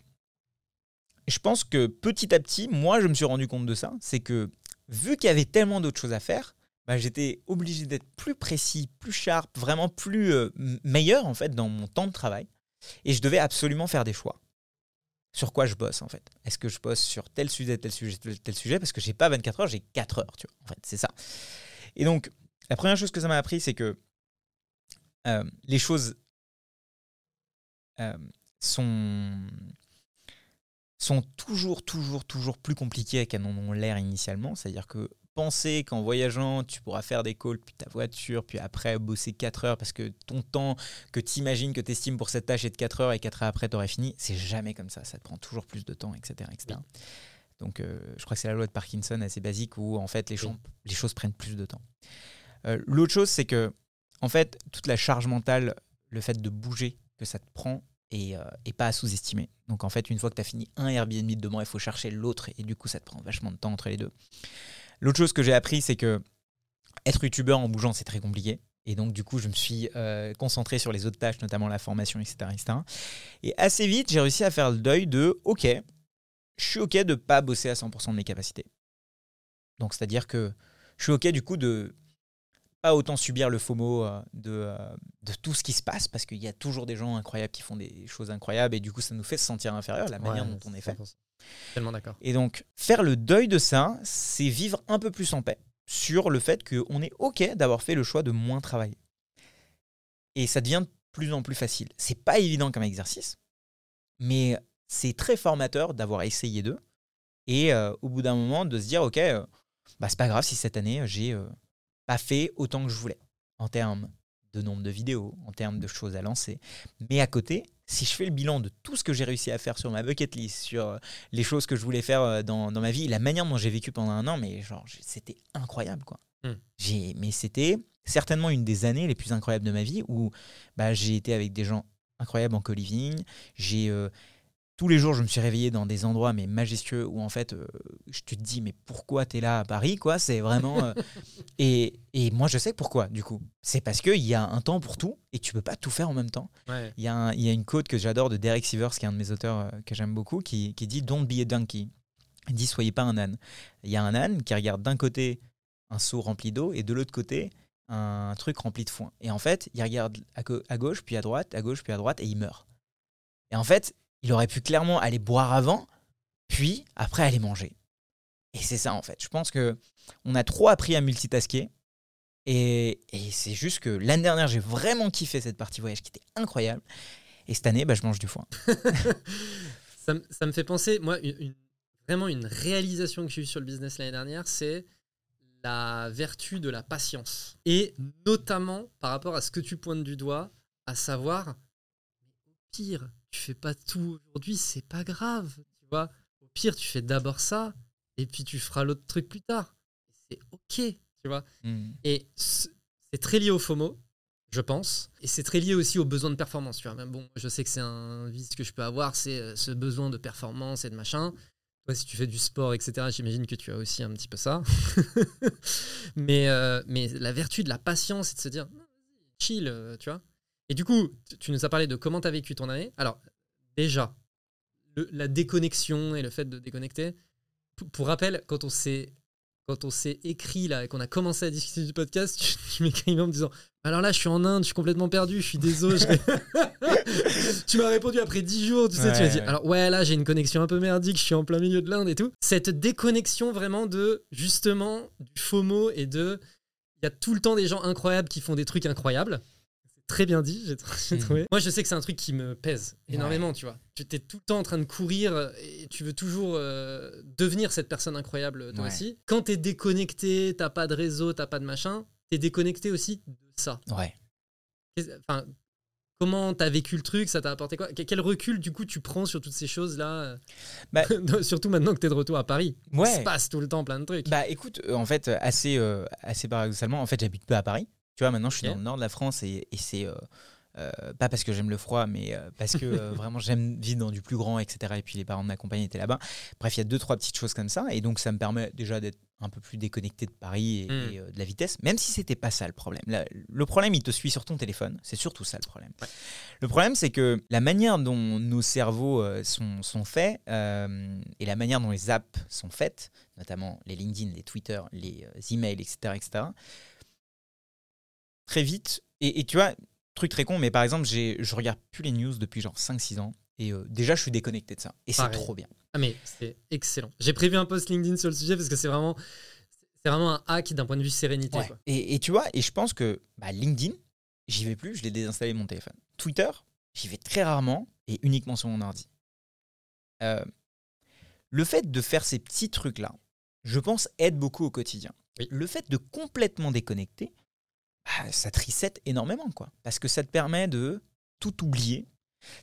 je pense que petit à petit, moi je me suis rendu compte de ça, c'est que vu qu'il y avait tellement d'autres choses à faire, bah, j'étais obligé d'être plus précis, plus sharp, vraiment plus meilleur en fait dans mon temps de travail, et je devais absolument faire des choix. Sur quoi je bosse en fait? Est-ce que je bosse sur tel sujet? Parce que j'ai pas 24 heures, j'ai 4 heures, tu vois. En fait, c'est ça. Et donc, la première chose que ça m'a appris, c'est que les choses sont toujours plus compliquées qu'elles n'en ont l'air initialement. C'est-à-dire que penser qu'en voyageant, tu pourras faire des calls, puis ta voiture, puis après bosser 4 heures parce que ton temps que tu imagines, que tu estimes pour cette tâche est de 4 heures et 4 heures après, tu aurais fini. C'est jamais comme ça. Ça te prend toujours plus de temps, etc. etc. Oui. Donc, je crois que c'est la loi de Parkinson assez basique où, en fait, les choses prennent plus de temps. L'autre chose, c'est que, en fait, toute la charge mentale, le fait de bouger que ça te prend, et pas à sous-estimer. Donc, en fait, une fois que tu as fini un Airbnb de demain, il faut chercher l'autre et du coup, ça te prend vachement de temps entre les deux. L'autre chose que j'ai appris, c'est que être youtubeur en bougeant, c'est très compliqué. Et donc, du coup, je me suis concentré sur les autres tâches, notamment la formation, etc. Et assez vite, j'ai réussi à faire le deuil de « ok, je suis ok de ne pas bosser à 100% de mes capacités. » Donc, c'est-à-dire que je suis ok, du coup, de pas autant subir le FOMO de tout ce qui se passe, parce qu'il y a toujours des gens incroyables qui font des choses incroyables et du coup, ça nous fait se sentir inférieur, la manière dont on est fait. Tellement d'accord. Et donc, faire le deuil de ça, c'est vivre un peu plus en paix sur le fait qu'on est OK d'avoir fait le choix de moins travailler. Et ça devient de plus en plus facile. C'est pas évident comme exercice, mais c'est très formateur d'avoir essayé d'eux. Et au bout d'un moment, de se dire OK, bah, c'est pas grave si cette année, j'ai pas fait autant que je voulais en termes de nombre de vidéos, en termes de choses à lancer. Mais à côté, si je fais le bilan de tout ce que j'ai réussi à faire sur ma bucket list, sur les choses que je voulais faire dans ma vie, la manière dont j'ai vécu pendant un an, mais genre, c'était incroyable, quoi. Mais c'était certainement une des années les plus incroyables de ma vie où j'ai été avec des gens incroyables en co-living. Tous les jours, je me suis réveillé dans des endroits mais majestueux où en fait, je te dis mais pourquoi t'es là à Paris, quoi. C'est vraiment et moi je sais pourquoi du coup. C'est parce que il y a un temps pour tout et tu peux pas tout faire en même temps. Ouais. Il y a une quote que j'adore de Derek Sivers, qui est un de mes auteurs que j'aime beaucoup, qui dit "Don't be a donkey", dit soyez pas un âne. Il y a un âne qui regarde d'un côté un seau rempli d'eau et de l'autre côté un truc rempli de foin. Et en fait, il regarde à gauche puis à droite, à gauche puis à droite et il meurt. Et en fait, il aurait pu clairement aller boire avant, puis après aller manger. Et c'est ça, en fait. Je pense qu'on a trop appris à multitasker. Et c'est juste que l'année dernière, j'ai vraiment kiffé cette partie voyage qui était incroyable. Et cette année, je mange du foin. ça me fait penser, moi, vraiment une réalisation que j'ai eue sur le business l'année dernière, c'est la vertu de la patience. Et notamment par rapport à ce que tu pointes du doigt, à savoir, au pire, tu fais pas tout aujourd'hui, c'est pas grave, tu vois. Au pire, tu fais d'abord ça et puis tu feras l'autre truc plus tard. C'est OK, tu vois. Et c'est très lié au FOMO, je pense, et c'est très lié aussi au besoin de performance, tu vois. Même bon, je sais que c'est un vice que je peux avoir, c'est ce besoin de performance et de machin. Toi, si tu fais du sport, etc., j'imagine que tu as aussi un petit peu ça. mais la vertu de la patience, c'est de se dire chill, tu vois. Et du coup, tu nous as parlé de comment tu as vécu ton année. Alors, déjà, la déconnexion et le fait de déconnecter. Pour rappel, quand on s'est écrit là, et qu'on a commencé à discuter du podcast, tu m'écris en me disant « Alors là, je suis en Inde, je suis complètement perdu, je suis désolé. » Tu m'as répondu après 10 jours, tu sais, tu m'as dit « Alors ouais, là, j'ai une connexion un peu merdique, je suis en plein milieu de l'Inde et tout. » Cette déconnexion vraiment de, justement, du FOMO et de « Il y a tout le temps des gens incroyables qui font des trucs incroyables. » Très bien dit, j'ai trouvé. Moi, je sais que c'est un truc qui me pèse énormément, tu vois. Tu es tout le temps en train de courir et tu veux toujours devenir cette personne incroyable, toi aussi. Quand tu es déconnecté, tu n'as pas de réseau, tu n'as pas de machin, tu es déconnecté aussi de ça. Ouais. Enfin, comment tu as vécu le truc, ça t'a apporté quoi? Quel recul, du coup, tu prends sur toutes ces choses-là, surtout maintenant que tu es de retour à Paris. Ouais. Il se passe tout le temps plein de trucs. Bah écoute, en fait, assez paradoxalement, en fait, j'habite pas à Paris. Tu vois, maintenant, je suis dans le nord de la France et c'est pas parce que j'aime le froid, mais parce que vraiment, j'aime vivre dans du plus grand, etc. Et puis, les parents de ma compagne étaient là-bas. Bref, il y a 2-3 petites choses comme ça. Et donc, ça me permet déjà d'être un peu plus déconnecté de Paris et de la vitesse, même si c'était pas ça le problème. Le problème, il te suit sur ton téléphone. C'est surtout ça le problème. Ouais. Le problème, c'est que la manière dont nos cerveaux sont faits et la manière dont les apps sont faites, notamment les LinkedIn, les Twitter, les emails, etc., très vite, et tu vois, truc très con, mais par exemple, je regarde plus les news depuis genre 5-6 ans, et déjà, je suis déconnecté de ça, et pareil. C'est trop bien. Ah mais c'est excellent. J'ai prévu un post LinkedIn sur le sujet, parce que c'est vraiment un hack d'un point de vue sérénité. Ouais. Quoi. Et tu vois, et je pense que LinkedIn, j'y vais plus, je l'ai désinstallé de mon téléphone. Twitter, j'y vais très rarement, et uniquement sur mon ordi. Le fait de faire ces petits trucs-là, je pense, aide beaucoup au quotidien. Oui. Le fait de complètement déconnecter, ça te reset énormément, quoi. Parce que ça te permet de tout oublier.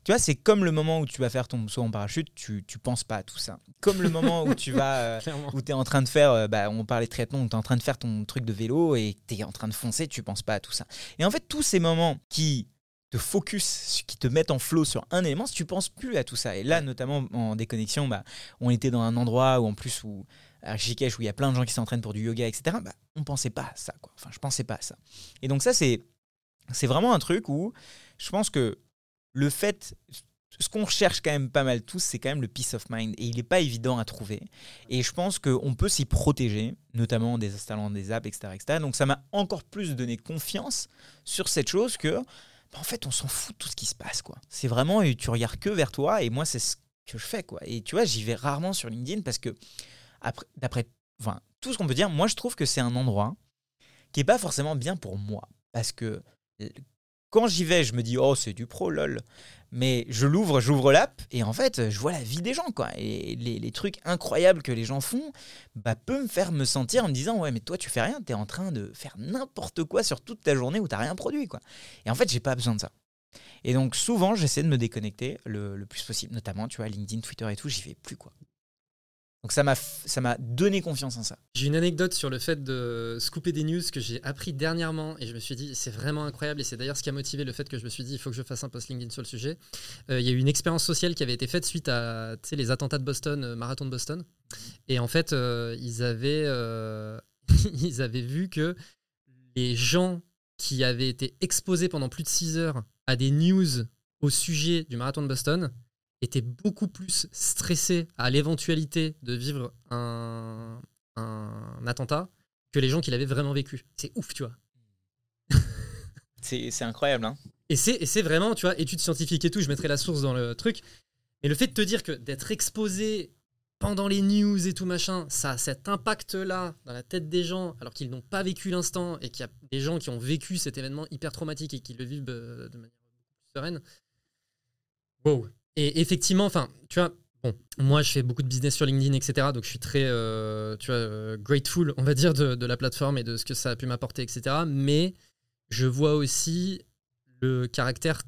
Tu vois, c'est comme le moment où tu vas faire ton saut en parachute, tu penses pas à tout ça. Comme le moment où tu es en train de faire, on parlait de triathlon, où tu es en train de faire ton truc de vélo et tu es en train de foncer, tu penses pas à tout ça. Et en fait, tous ces moments qui te focus, qui te mettent en flow sur un élément, tu penses plus à tout ça. Et là, notamment en déconnexion, on était dans un endroit où en plus où à Rishikesh, où il y a plein de gens qui s'entraînent pour du yoga, etc., on ne pensait pas à ça, quoi. Enfin, je ne pensais pas à ça. Et donc ça, c'est vraiment un truc où je pense que le fait... Ce qu'on recherche quand même pas mal tous, c'est quand même le peace of mind. Et il n'est pas évident à trouver. Et je pense qu'on peut s'y protéger, notamment en désinstallant des apps, etc. Donc ça m'a encore plus donné confiance sur cette chose que, en fait, on s'en fout de tout ce qui se passe, quoi. C'est vraiment, tu regardes que vers toi. Et moi, c'est ce que je fais, quoi. Et tu vois, j'y vais rarement sur LinkedIn parce que d'après tout ce qu'on peut dire, moi je trouve que c'est un endroit qui n'est pas forcément bien pour moi, parce que quand j'y vais, je me dis oh c'est du pro lol, mais je l'ouvre, j'ouvre l'app et en fait, je vois la vie des gens, quoi. Et les trucs incroyables que les gens font, bah, peut me faire me sentir en me disant « Ouais, mais toi, tu fais rien, t'es en train de faire n'importe quoi sur toute ta journée où t'as rien produit, quoi. » Et en fait, j'ai pas besoin de ça. Et donc, souvent, j'essaie de me déconnecter le plus possible, notamment, tu vois, LinkedIn, Twitter et tout, j'y vais plus, quoi. Donc ça m'a donné confiance en ça. J'ai une anecdote sur le fait de scooper des news que j'ai appris dernièrement et je me suis dit c'est vraiment incroyable et c'est d'ailleurs ce qui a motivé le fait que je me suis dit il faut que je fasse un post LinkedIn sur le sujet. Il y a eu une expérience sociale qui avait été faite suite à les attentats de Boston, marathon de Boston. Et en fait, ils avaient vu que les gens qui avaient été exposés pendant plus de 6 heures à des news au sujet du marathon de Boston étaient beaucoup plus stressés à l'éventualité de vivre un attentat que les gens qui l'avaient vraiment vécu. C'est ouf, tu vois. C'est incroyable, hein. Et c'est vraiment, tu vois, études scientifiques et tout, je mettrai la source dans le truc. Mais le fait de te dire que d'être exposé pendant les news et tout machin, ça a cet impact-là dans la tête des gens, alors qu'ils n'ont pas vécu l'instant et qu'il y a des gens qui ont vécu cet événement hyper traumatique et qui le vivent de manière sereine. Wow. Et effectivement, enfin, tu vois, bon, moi je fais beaucoup de business sur LinkedIn, etc. Donc je suis très, grateful, on va dire, de la plateforme et de ce que ça a pu m'apporter, etc. Mais je vois aussi le caractère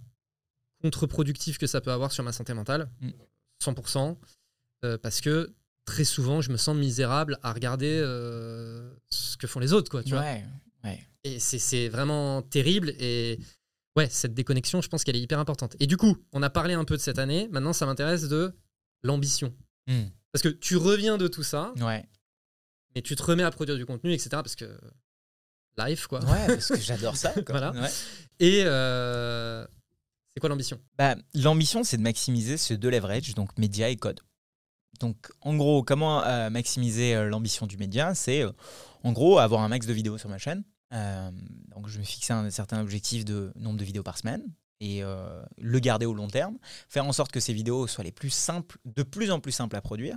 contre-productif que ça peut avoir sur ma santé mentale, 100%, parce que très souvent je me sens misérable à regarder ce que font les autres, quoi, tu vois. Ouais. Et c'est vraiment terrible et. Ouais, cette déconnexion, je pense qu'elle est hyper importante. Et du coup, on a parlé un peu de cette année. Maintenant, ça m'intéresse de l'ambition. Parce que tu reviens de tout ça. Ouais. Mais tu te remets à produire du contenu, etc. Parce que life, quoi. Ouais, parce que j'adore ça. Quoi. Voilà. Ouais. Et c'est quoi l'ambition ? Bah, l'ambition, c'est de maximiser ce deux leverage, donc média et code. Donc, en gros, comment maximiser l'ambition du média ? C'est, en gros, avoir un max de vidéos sur ma chaîne. Donc je me fixais un certain objectif de nombre de vidéos par semaine et le garder au long terme, faire en sorte que ces vidéos soient les plus simples, de plus en plus simples à produire,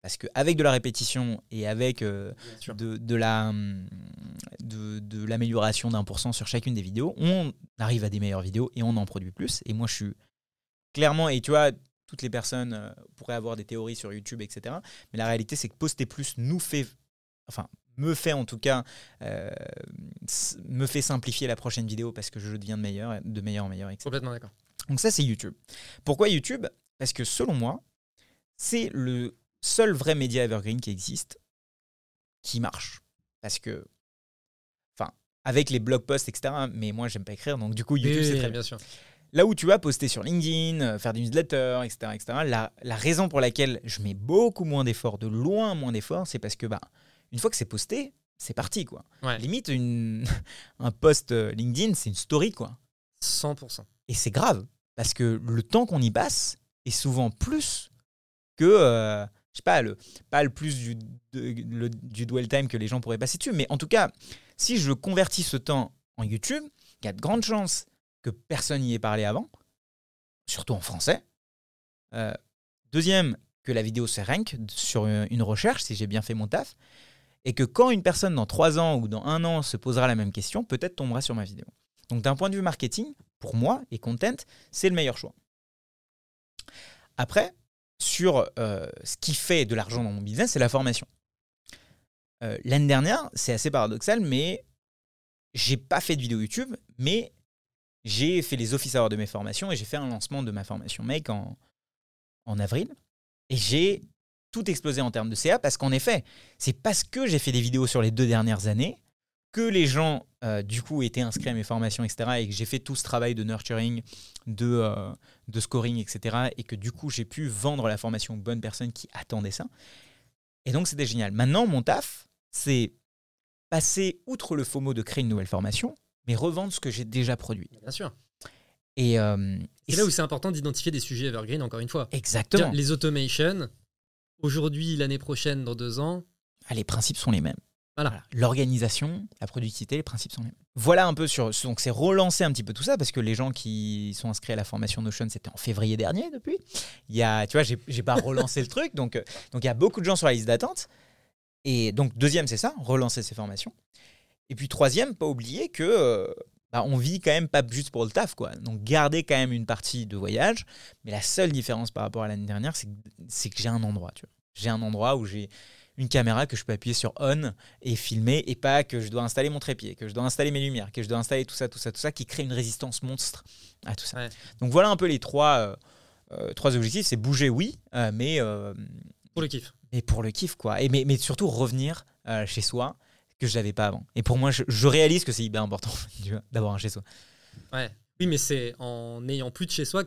parce qu'avec de la répétition et avec de l'amélioration d'1% sur chacune des vidéos, on arrive à des meilleures vidéos et on en produit plus. Et moi je suis clairement, et tu vois, toutes les personnes pourraient avoir des théories sur YouTube, etc. Mais la réalité c'est que poster plus nous fait, enfin me fait en tout cas, me fait simplifier la prochaine vidéo parce que je deviens de meilleur en meilleur, etc. Complètement d'accord. Donc ça, c'est YouTube. Pourquoi YouTube ? Parce que selon moi, c'est le seul vrai média evergreen qui existe, qui marche. Parce que, enfin, avec les blog posts, etc., mais moi, j'aime pas écrire, donc du coup, YouTube, c'est très bien sûr. Là où tu vas poster sur LinkedIn, faire des newsletters, etc., etc., la raison pour laquelle je mets beaucoup moins d'efforts, de loin moins d'efforts, c'est parce que, bah, une fois que c'est posté, c'est parti, quoi. Ouais. Limite, un post LinkedIn, c'est une story, quoi. 100%. Et c'est grave, parce que le temps qu'on y passe est souvent plus que, je sais pas, pas le plus du dwell time que les gens pourraient passer dessus. Mais en tout cas, si je convertis ce temps en YouTube, il y a de grandes chances que personne n'y ait parlé avant, surtout en français. Deuxième, que la vidéo se rank sur une recherche, si j'ai bien fait mon taf. Et que quand une personne dans 3 ans ou dans 1 an se posera la même question, peut-être tombera sur ma vidéo. Donc d'un point de vue marketing, pour moi et content, c'est le meilleur choix. Après, sur ce qui fait de l'argent dans mon business, c'est la formation. L'année dernière, c'est assez paradoxal, mais j'ai pas fait de vidéo YouTube, mais j'ai fait les office hours de mes formations et j'ai fait un lancement de ma formation Make en avril. Et j'ai tout explosé en termes de CA parce qu'en effet, c'est parce que j'ai fait des vidéos sur les 2 dernières années que les gens, du coup, étaient inscrits à mes formations, etc. et que j'ai fait tout ce travail de nurturing, de scoring, etc. et que du coup, j'ai pu vendre la formation aux bonnes personnes qui attendaient ça. Et donc, c'était génial. Maintenant, mon taf, c'est passer outre le FOMO de créer une nouvelle formation, mais revendre ce que j'ai déjà produit. Bien sûr. Et là où c'est important d'identifier des sujets evergreen, encore une fois. Exactement. Les automations, aujourd'hui, l'année prochaine, dans 2 ans. Ah, les principes sont les mêmes. Voilà. L'organisation, la productivité, les principes sont les mêmes. Voilà un peu sur. Donc, c'est relancer un petit peu tout ça parce que les gens qui sont inscrits à la formation Notion, c'était en février dernier depuis. Il y a, tu vois, j'ai pas relancé le truc. Donc, il y a beaucoup de gens sur la liste d'attente. Et donc, deuxième, c'est ça, relancer ces formations. Et puis, troisième, pas oublier que bah, on vit quand même pas juste pour le taf, quoi. Donc garder quand même une partie de voyage, mais la seule différence par rapport à l'année dernière, c'est que j'ai un endroit, tu vois. J'ai un endroit où j'ai une caméra que je peux appuyer sur on et filmer, et pas que je dois installer mon trépied, que je dois installer mes lumières, que je dois installer tout ça, qui crée une résistance monstre à tout ça. Ouais. Donc voilà un peu les trois objectifs, c'est bouger, oui, mais... pour le kiff. Mais pour le kiff, quoi. Et mais surtout revenir chez soi, que je n'avais pas avant. Et pour moi, je réalise que c'est hyper important tu vois, d'avoir un chez soi. Ouais. Oui, mais c'est en n'ayant plus de chez soi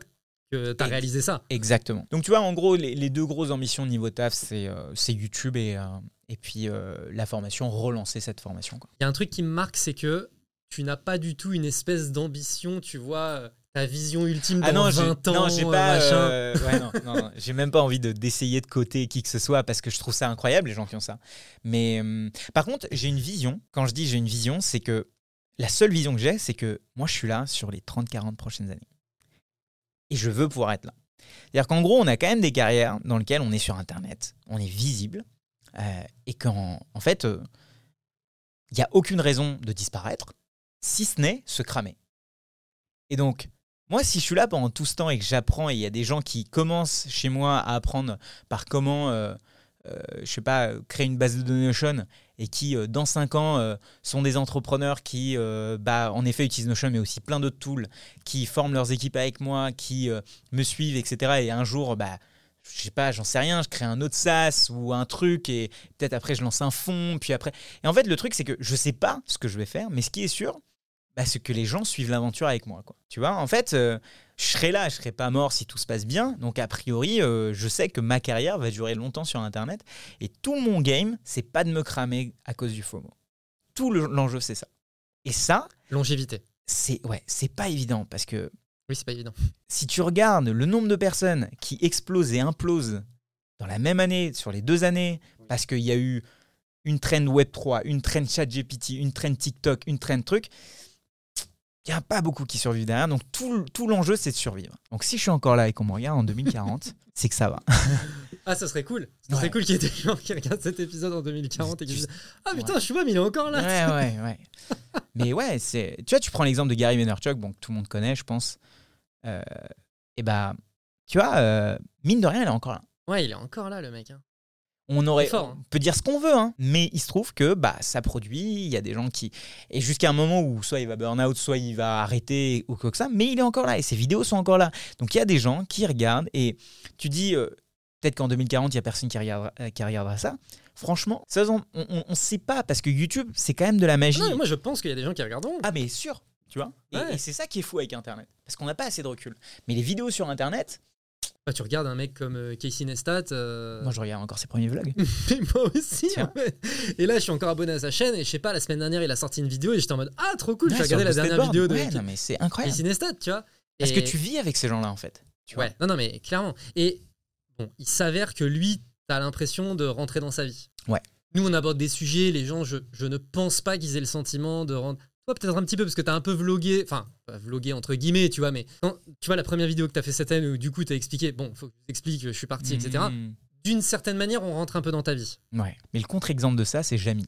que tu as réalisé ça. Exactement. Donc tu vois, en gros, les deux grosses ambitions niveau taf, c'est YouTube et puis la formation, relancer cette formation, quoi. Il y a un truc qui me marque, c'est que tu n'as pas du tout une espèce d'ambition, tu vois... Ta vision ultime dans 20 ans, j'ai pas, machin. Non, j'ai même pas envie d'essayer de coter qui que ce soit parce que je trouve ça incroyable, les gens qui ont ça. Mais par contre, j'ai une vision. Quand je dis j'ai une vision, c'est que la seule vision que j'ai, c'est que moi, je suis là sur les 30-40 prochaines années. Et je veux pouvoir être là. C'est-à-dire qu'en gros, on a quand même des carrières dans lesquelles on est sur Internet, on est visible et qu'en fait, il n'y a aucune raison de disparaître, si ce n'est se cramer. Et donc, moi, si je suis là pendant tout ce temps et que j'apprends, et il y a des gens qui commencent chez moi à apprendre par comment, créer une base de données Notion et qui, dans 5 ans, sont des entrepreneurs qui, en effet, utilisent Notion, mais aussi plein d'autres tools, qui forment leurs équipes avec moi, qui me suivent, etc. Et un jour, j'en sais rien, je crée un autre SaaS ou un truc et peut-être après, je lance un fonds. Puis après... Et en fait, le truc, c'est que je ne sais pas ce que je vais faire, mais ce qui est sûr, c'est que les gens suivent l'aventure avec moi, quoi. Tu vois, en fait, je serai là, je ne serai pas mort si tout se passe bien. Donc, a priori, je sais que ma carrière va durer longtemps sur Internet. Et tout mon game, ce n'est pas de me cramer à cause du FOMO. Tout l'enjeu, c'est ça. Et ça... Longévité. C'est pas évident parce que... Oui, c'est pas évident. Si tu regardes le nombre de personnes qui explosent et implosent dans la même année, sur les 2 années, parce qu'il y a eu une trend Web3, une trend ChatGPT, une trend TikTok, une trend truc... Il n'y a pas beaucoup qui survivent derrière. Donc, tout l'enjeu, c'est de survivre. Donc, si je suis encore là et qu'on me regarde en 2040, c'est que ça va. Ah, ça serait cool. Ça serait cool qu'il y ait des gens qui regardent cet épisode en 2040 et qui disent « Ah putain, Chouba, mais il est encore là !» Ouais. Mais ouais, tu vois, tu prends l'exemple de Gary Vaynerchuk, bon, que tout le monde connaît, je pense. Tu vois, mine de rien, il est encore là. Ouais, il est encore là, le mec. Hein. On peut dire ce qu'on veut, hein. Mais il se trouve que ça produit, il y a des gens qui... Et jusqu'à un moment où soit il va burn-out, soit il va arrêter ou quoi que ça, mais il est encore là et ses vidéos sont encore là. Donc il y a des gens qui regardent et tu dis peut-être qu'en 2040, il n'y a personne qui regardera ça. Franchement, ça, on ne sait pas parce que YouTube, c'est quand même de la magie. Non, moi, je pense qu'il y a des gens qui regarderont. Ah, mais sûr, tu vois. Ouais. Et c'est ça qui est fou avec Internet parce qu'on n'a pas assez de recul. Mais les vidéos sur Internet... Bah, tu regardes un mec comme Casey Neistat. Moi, je regarde encore ses premiers vlogs. Mais moi aussi. Et là, je suis encore abonné à sa chaîne. Et je sais pas, la semaine dernière, il a sorti une vidéo et j'étais en mode ah, trop cool. J'ai regardé la dernière vidéo de c'est incroyable. Casey Neistat, tu vois. Parce que tu vis avec ces gens-là, en fait. Tu vois. Non, mais clairement. Et bon, il s'avère que lui, t'as l'impression de rentrer dans sa vie. Ouais. Nous, on aborde des sujets. Les gens, je ne pense pas qu'ils aient le sentiment de rentrer. Toi, peut-être un petit peu, parce que t'as un peu vlogué, enfin, vlogué entre guillemets, tu vois, mais non, tu vois, la première vidéo que t'as fait cette année où du coup t'as expliqué, bon, faut que je t'explique, je suis parti, etc. D'une certaine manière, on rentre un peu dans ta vie. Ouais, mais le contre-exemple de ça, c'est Jamy.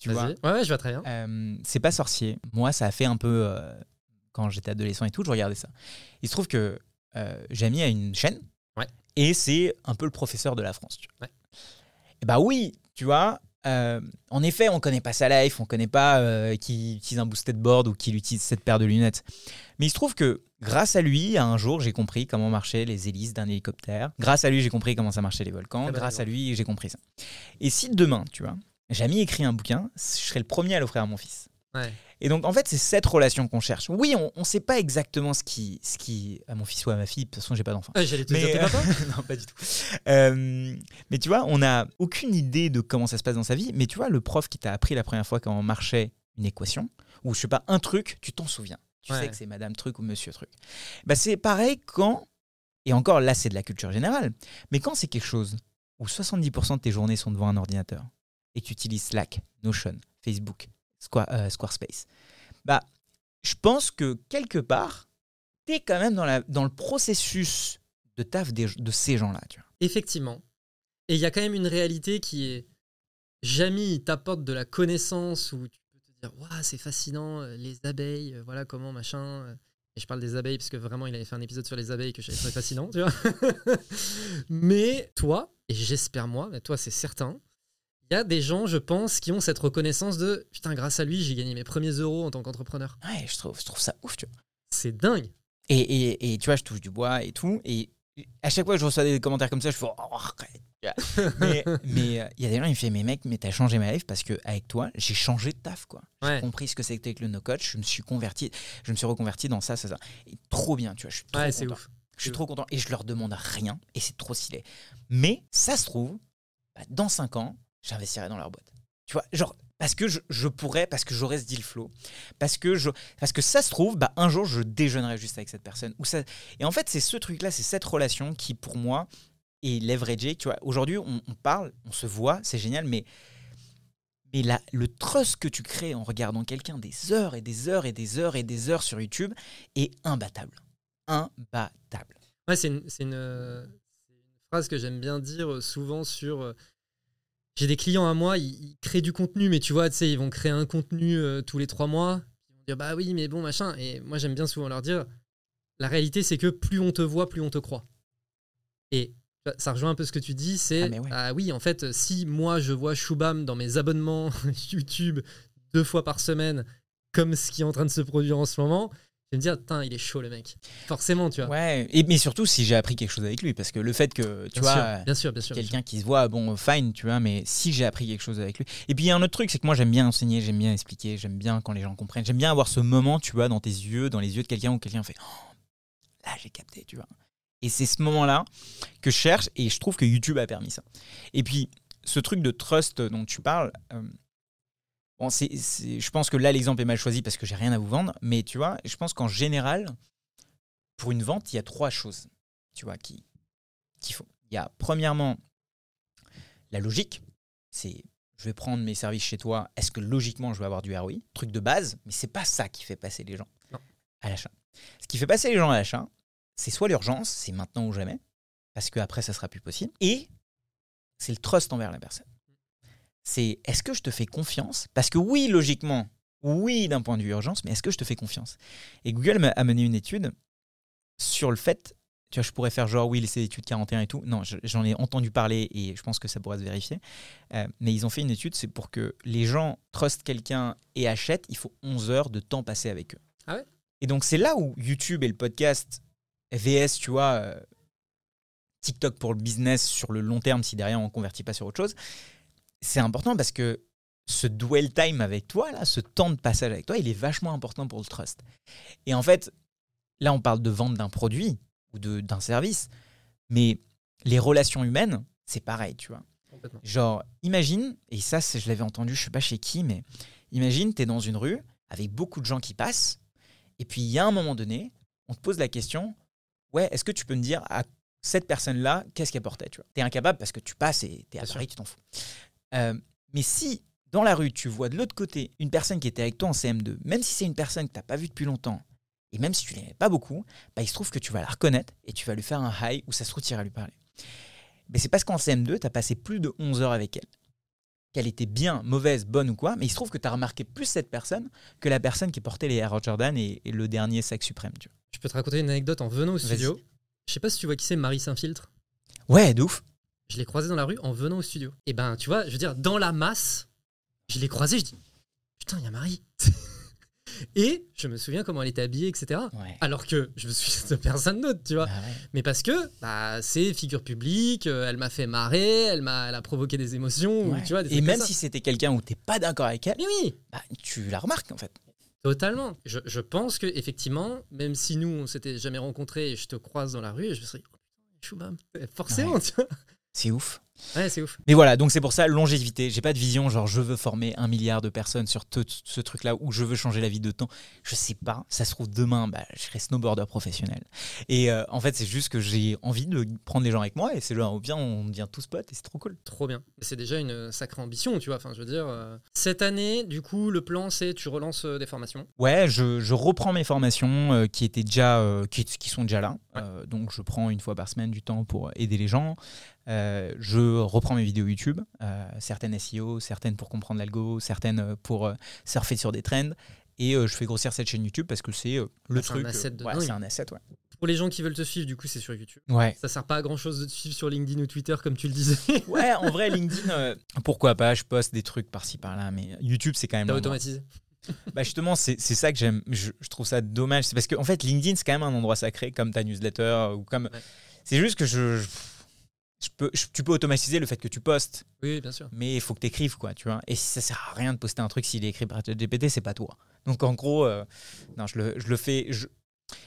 Tu vois. Ouais, je vois très bien. C'est pas sorcier. Moi, ça a fait un peu, quand j'étais adolescent et tout, je regardais ça. Il se trouve que Jamy a une chaîne, et c'est un peu le professeur de la France, tu vois. Ouais. Et bah oui, tu vois. En effet, on connaît pas sa life, on connaît pas qu'il utilise un boosted board ou qu'il utilise cette paire de lunettes. Mais il se trouve que grâce à lui, un jour, j'ai compris comment marchaient les hélices d'un hélicoptère. Grâce à lui, j'ai compris comment ça marchait les volcans. Grâce à lui, j'ai compris ça. Et si demain, tu vois, Jamy écrit un bouquin, je serais le premier à l'offrir à mon fils. Ouais. Et donc, en fait, c'est cette relation qu'on cherche. Oui, on sait pas exactement ce qui à mon fils ou à ma fille. De toute façon, j'ai pas d'enfant. J'allais te dire, t'es papa ? Non, pas du tout. Mais tu vois, on a aucune idée de comment ça se passe dans sa vie. Mais tu vois, le prof qui t'a appris la première fois comment marchait une équation, ou je sais pas, un truc, tu t'en souviens. Tu sais que c'est madame truc ou monsieur truc. Bah, c'est pareil quand, et encore là, c'est de la culture générale, mais quand c'est quelque chose où 70% de tes journées sont devant un ordinateur et tu utilises Slack, Notion, Facebook, Squarespace. Bah, je pense que quelque part, tu es quand même dans le processus de taf de ces gens-là. Tu vois. Effectivement. Et il y a quand même une réalité qui est Jamy t'apporte de la connaissance où tu peux te dire « Waouh, c'est fascinant, les abeilles, voilà comment, machin ». Et je parle des abeilles parce que vraiment, il avait fait un épisode sur les abeilles que j'avais trouvé fascinant, tu vois. Mais toi, et j'espère moi, mais toi c'est certain, il y a des gens, je pense, qui ont cette reconnaissance de « Putain, grâce à lui, j'ai gagné mes premiers euros en tant qu'entrepreneur ». Ouais, je trouve ça ouf, tu vois. C'est dingue. Et tu vois, je touche du bois et tout, et à chaque fois que je reçois des commentaires comme ça, je fais « Mais il y a des gens qui me disent « Mais mec, mais t'as changé ma life parce qu'avec toi, j'ai changé de taf, quoi. Ouais. J'ai compris ce que c'était que le no-code, je me suis reconverti dans ça. » Et trop bien, tu vois, je suis trop content. C'est ouf. Je suis trop content et je leur demande rien et c'est trop stylé. Mais ça se trouve, dans 5 ans, j'investirai dans leur boîte. Tu vois, genre… Parce que je pourrais, parce que j'aurais ce deal flow, parce que ça se trouve, un jour, je déjeunerai juste avec cette personne. Et en fait, c'est ce truc-là, c'est cette relation qui, pour moi, est leveragée. Tu vois, aujourd'hui, on parle, on se voit, c'est génial, mais le trust que tu crées en regardant quelqu'un des heures et des heures et des heures et des heures sur YouTube est imbattable. Imbattable. Ouais, c'est une phrase que j'aime bien dire souvent sur… J'ai des clients à moi, ils créent du contenu, mais tu vois, tu sais, ils vont créer un contenu tous les 3 mois. Ils vont dire, bah oui, mais bon, machin. Et moi, j'aime bien souvent leur dire, la réalité, c'est que plus on te voit, plus on te croit. Et ça rejoint un peu ce que tu dis, c'est, oui, en fait, si moi, je vois Shubham dans mes abonnements YouTube 2 fois par semaine, comme ce qui est en train de se produire en ce moment… Je vais me dire, putain, il est chaud le mec. Forcément, tu vois. Ouais, mais surtout si j'ai appris quelque chose avec lui, parce que le fait que, tu vois, quelqu'un qui se voit, bon, fine, tu vois, mais si j'ai appris quelque chose avec lui. Et puis, il y a un autre truc, c'est que moi, j'aime bien enseigner, j'aime bien expliquer, j'aime bien quand les gens comprennent, j'aime bien avoir ce moment, tu vois, dans les yeux de quelqu'un où quelqu'un fait, oh, là, j'ai capté, tu vois. Et c'est ce moment-là que je cherche et je trouve que YouTube a permis ça. Et puis, ce truc de trust dont tu parles, bon, je pense que là, l'exemple est mal choisi parce que j'ai rien à vous vendre, mais tu vois, je pense qu'en général, pour une vente, il y a 3 choses, tu vois, qu'il faut. Il y a premièrement la logique, c'est je vais prendre mes services chez toi, est-ce que logiquement je vais avoir du ROI ? Truc de base, mais c'est pas ça qui fait passer les gens à l'achat. Ce qui fait passer les gens à l'achat, c'est soit l'urgence, c'est maintenant ou jamais, parce qu'après ça sera plus possible, et c'est le trust envers la personne. C'est est-ce que je te fais confiance ? Parce que oui, logiquement, oui, d'un point de vue urgence, mais est-ce que je te fais confiance ? Et Google m'a mené une étude sur le fait, tu vois, je pourrais faire genre oui, c'est l'étude 41 et tout. Non, j'en ai entendu parler et je pense que ça pourra se vérifier. Mais ils ont fait une étude, c'est pour que les gens trustent quelqu'un et achètent, il faut 11 heures de temps passé avec eux. Ah ouais ? Et donc, c'est là où YouTube et le podcast VS, tu vois, TikTok pour le business sur le long terme, si derrière on ne convertit pas sur autre chose, c'est important parce que ce dwell time avec toi, là, ce temps de passage avec toi, il est vachement important pour le trust. Et en fait, là, on parle de vente d'un produit ou d'un service, mais les relations humaines, c'est pareil, tu vois. Genre, imagine, et ça, je l'avais entendu, je ne sais pas chez qui, mais imagine, tu es dans une rue avec beaucoup de gens qui passent, et puis il y a un moment donné, on te pose la question, ouais, est-ce que tu peux me dire à cette personne-là, qu'est-ce qu'elle portait, tu vois ? Tu es incapable parce que tu passes et tu es à Paris, tu t'en fous. Mais si dans la rue tu vois de l'autre côté une personne qui était avec toi en CM2, même si c'est une personne que tu n'as pas vue depuis longtemps et même si tu ne l'aimais pas beaucoup, il se trouve que tu vas la reconnaître et tu vas lui faire un hi ou ça se trouve tu iras lui parler. Mais c'est parce qu'en CM2 tu as passé plus de 11 heures avec elle, qu'elle était bien, mauvaise, bonne ou quoi, mais il se trouve que tu as remarqué plus cette personne que la personne qui portait les Air Jordan et le dernier sac suprême, tu vois. Je peux te raconter une anecdote en venant au studio. Vas-y. Je sais pas si tu vois qui c'est, Marie Saint-Filtre. Ouais, de ouf. Je l'ai croisé dans la rue en venant au studio. Et ben, tu vois, je veux dire, dans la masse, je l'ai croisé, je dis, putain, il y a Marie. Et je me souviens comment elle était habillée, etc. Ouais. Alors que je me souviens de personne d'autre, tu vois. Bah ouais. Mais parce que c'est figure publique, elle m'a fait marrer, elle a provoqué des émotions. Ouais. Ou, tu vois, et même si c'était quelqu'un où t'es pas d'accord avec elle, tu la remarques, en fait. Totalement. Je pense qu'effectivement, même si nous, on s'était jamais rencontrés et je te croise dans la rue, et je me serais dit, Shubham, forcément, ouais. Tu vois. C'est ouf. Ouais, c'est ouf. Mais voilà, donc c'est pour ça, longévité. J'ai pas de vision, genre je veux former 1 milliard de personnes sur ce truc-là ou je veux changer la vie de temps. Je sais pas, ça se trouve demain, je serai snowboarder professionnel. Et en fait, c'est juste que j'ai envie de prendre les gens avec moi et c'est genre, bien, on devient tous potes et c'est trop cool. Trop bien. C'est déjà une sacrée ambition, tu vois. Enfin, je veux dire, cette année, du coup, le plan, c'est tu relances des formations. Ouais, je reprends mes formations qui sont déjà là. Ouais. Donc, je prends 1 fois par semaine du temps pour aider les gens. Je je reprends mes vidéos YouTube, certaines SEO, certaines pour comprendre l'algo, certaines pour surfer sur des trends. Et je fais grossir cette chaîne YouTube parce que c'est le truc. C'est un asset. Ouais, c'est un asset, ouais. Pour les gens qui veulent te suivre, du coup, c'est sur YouTube. Ouais. Ça ne sert pas à grand-chose de te suivre sur LinkedIn ou Twitter, comme tu le disais. Ouais, en vrai, LinkedIn, pourquoi pas, je poste des trucs par-ci, par-là, mais YouTube, c'est quand même... T'as automatisé ? Bah justement, c'est ça que j'aime. Je trouve ça dommage. C'est parce qu'en fait, LinkedIn, c'est quand même un endroit sacré, comme ta newsletter ou comme... Ouais. C'est juste que tu peux automatiser le fait que tu postes. Oui, bien sûr. Mais il faut que tu écrives, quoi, tu vois. Et ça sert à rien de poster un truc s'il est écrit par ChatGPT, c'est pas toi. Donc en gros, non, je le fais...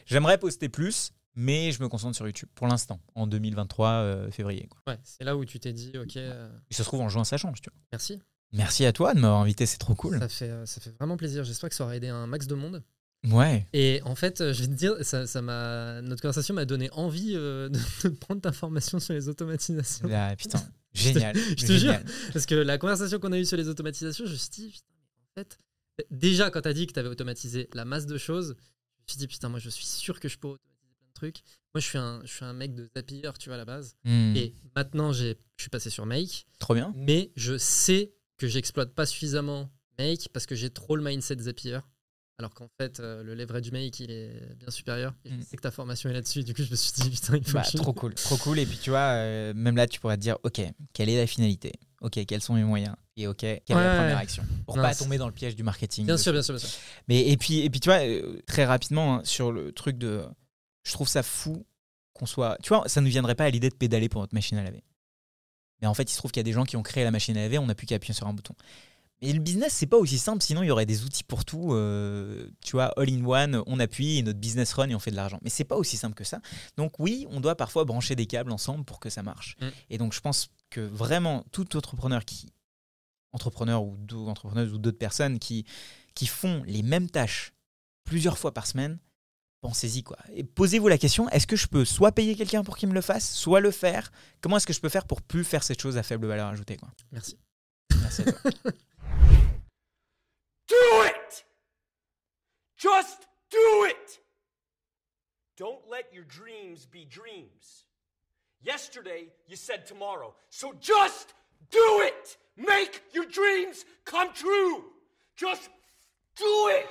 J'aimerais poster plus, mais je me concentre sur YouTube pour l'instant, en 2023, février. Quoi. Ouais, c'est là où tu t'es dit, ok. Et ça se trouve, en juin, ça change, tu vois. Merci. Merci à toi de m'avoir invité, c'est trop cool. Ça fait vraiment plaisir. J'espère que ça aura aidé un max de monde. Ouais. Et en fait, je vais te dire, notre conversation m'a donné envie de prendre ta formation sur les automatisations. Ah, putain, génial. je te jure, parce que la conversation qu'on a eue sur les automatisations, je me suis dit, putain, en fait, déjà quand t'as dit que t'avais automatisé la masse de choses, je me suis dit, putain, moi je suis sûr que je peux automatiser plein de trucs. Moi je suis un mec de Zapier, tu vois, à la base. Mm. Et maintenant je suis passé sur Make. Trop bien. Mais je sais que j'exploite pas suffisamment Make parce que j'ai trop le mindset Zapier. Alors qu'en fait, le leverage Make, il est bien supérieur. Et je sais que ta formation est là-dessus. Du coup, je me suis dit, putain, il faut que Trop cool. Et puis tu vois, même là, tu pourrais te dire, ok, quelle est la finalité ? Ok, quels sont mes moyens ? Et ok, quelle est la première action pour pas tomber dans le piège du marketing. Bien sûr. Mais et puis tu vois, très rapidement hein, sur le truc de, je trouve ça fou qu'on soit, tu vois, ça ne viendrait pas à l'idée de pédaler pour notre machine à laver. Mais en fait, il se trouve qu'il y a des gens qui ont créé la machine à laver, on n'a plus qu'à appuyer sur un bouton. Mais le business, c'est pas aussi simple, sinon il y aurait des outils pour tout, tu vois, all in one, on appuie et notre business run et on fait de l'argent. Mais c'est pas aussi simple que ça. Donc oui, on doit parfois brancher des câbles ensemble pour que ça marche. Mm. Et donc je pense que vraiment tout entrepreneur ou entrepreneuse ou d'autres personnes qui font les mêmes tâches plusieurs fois par semaine, pensez-y quoi. Et posez-vous la question, est-ce que je peux soit payer quelqu'un pour qu'il me le fasse, soit le faire ? Comment est-ce que je peux faire pour plus faire cette chose à faible valeur ajoutée quoi ? Merci. Merci à toi. Do it! Just do it! Don't let your dreams be dreams. Yesterday, you said tomorrow. So just do it! Make your dreams come true! Just do it!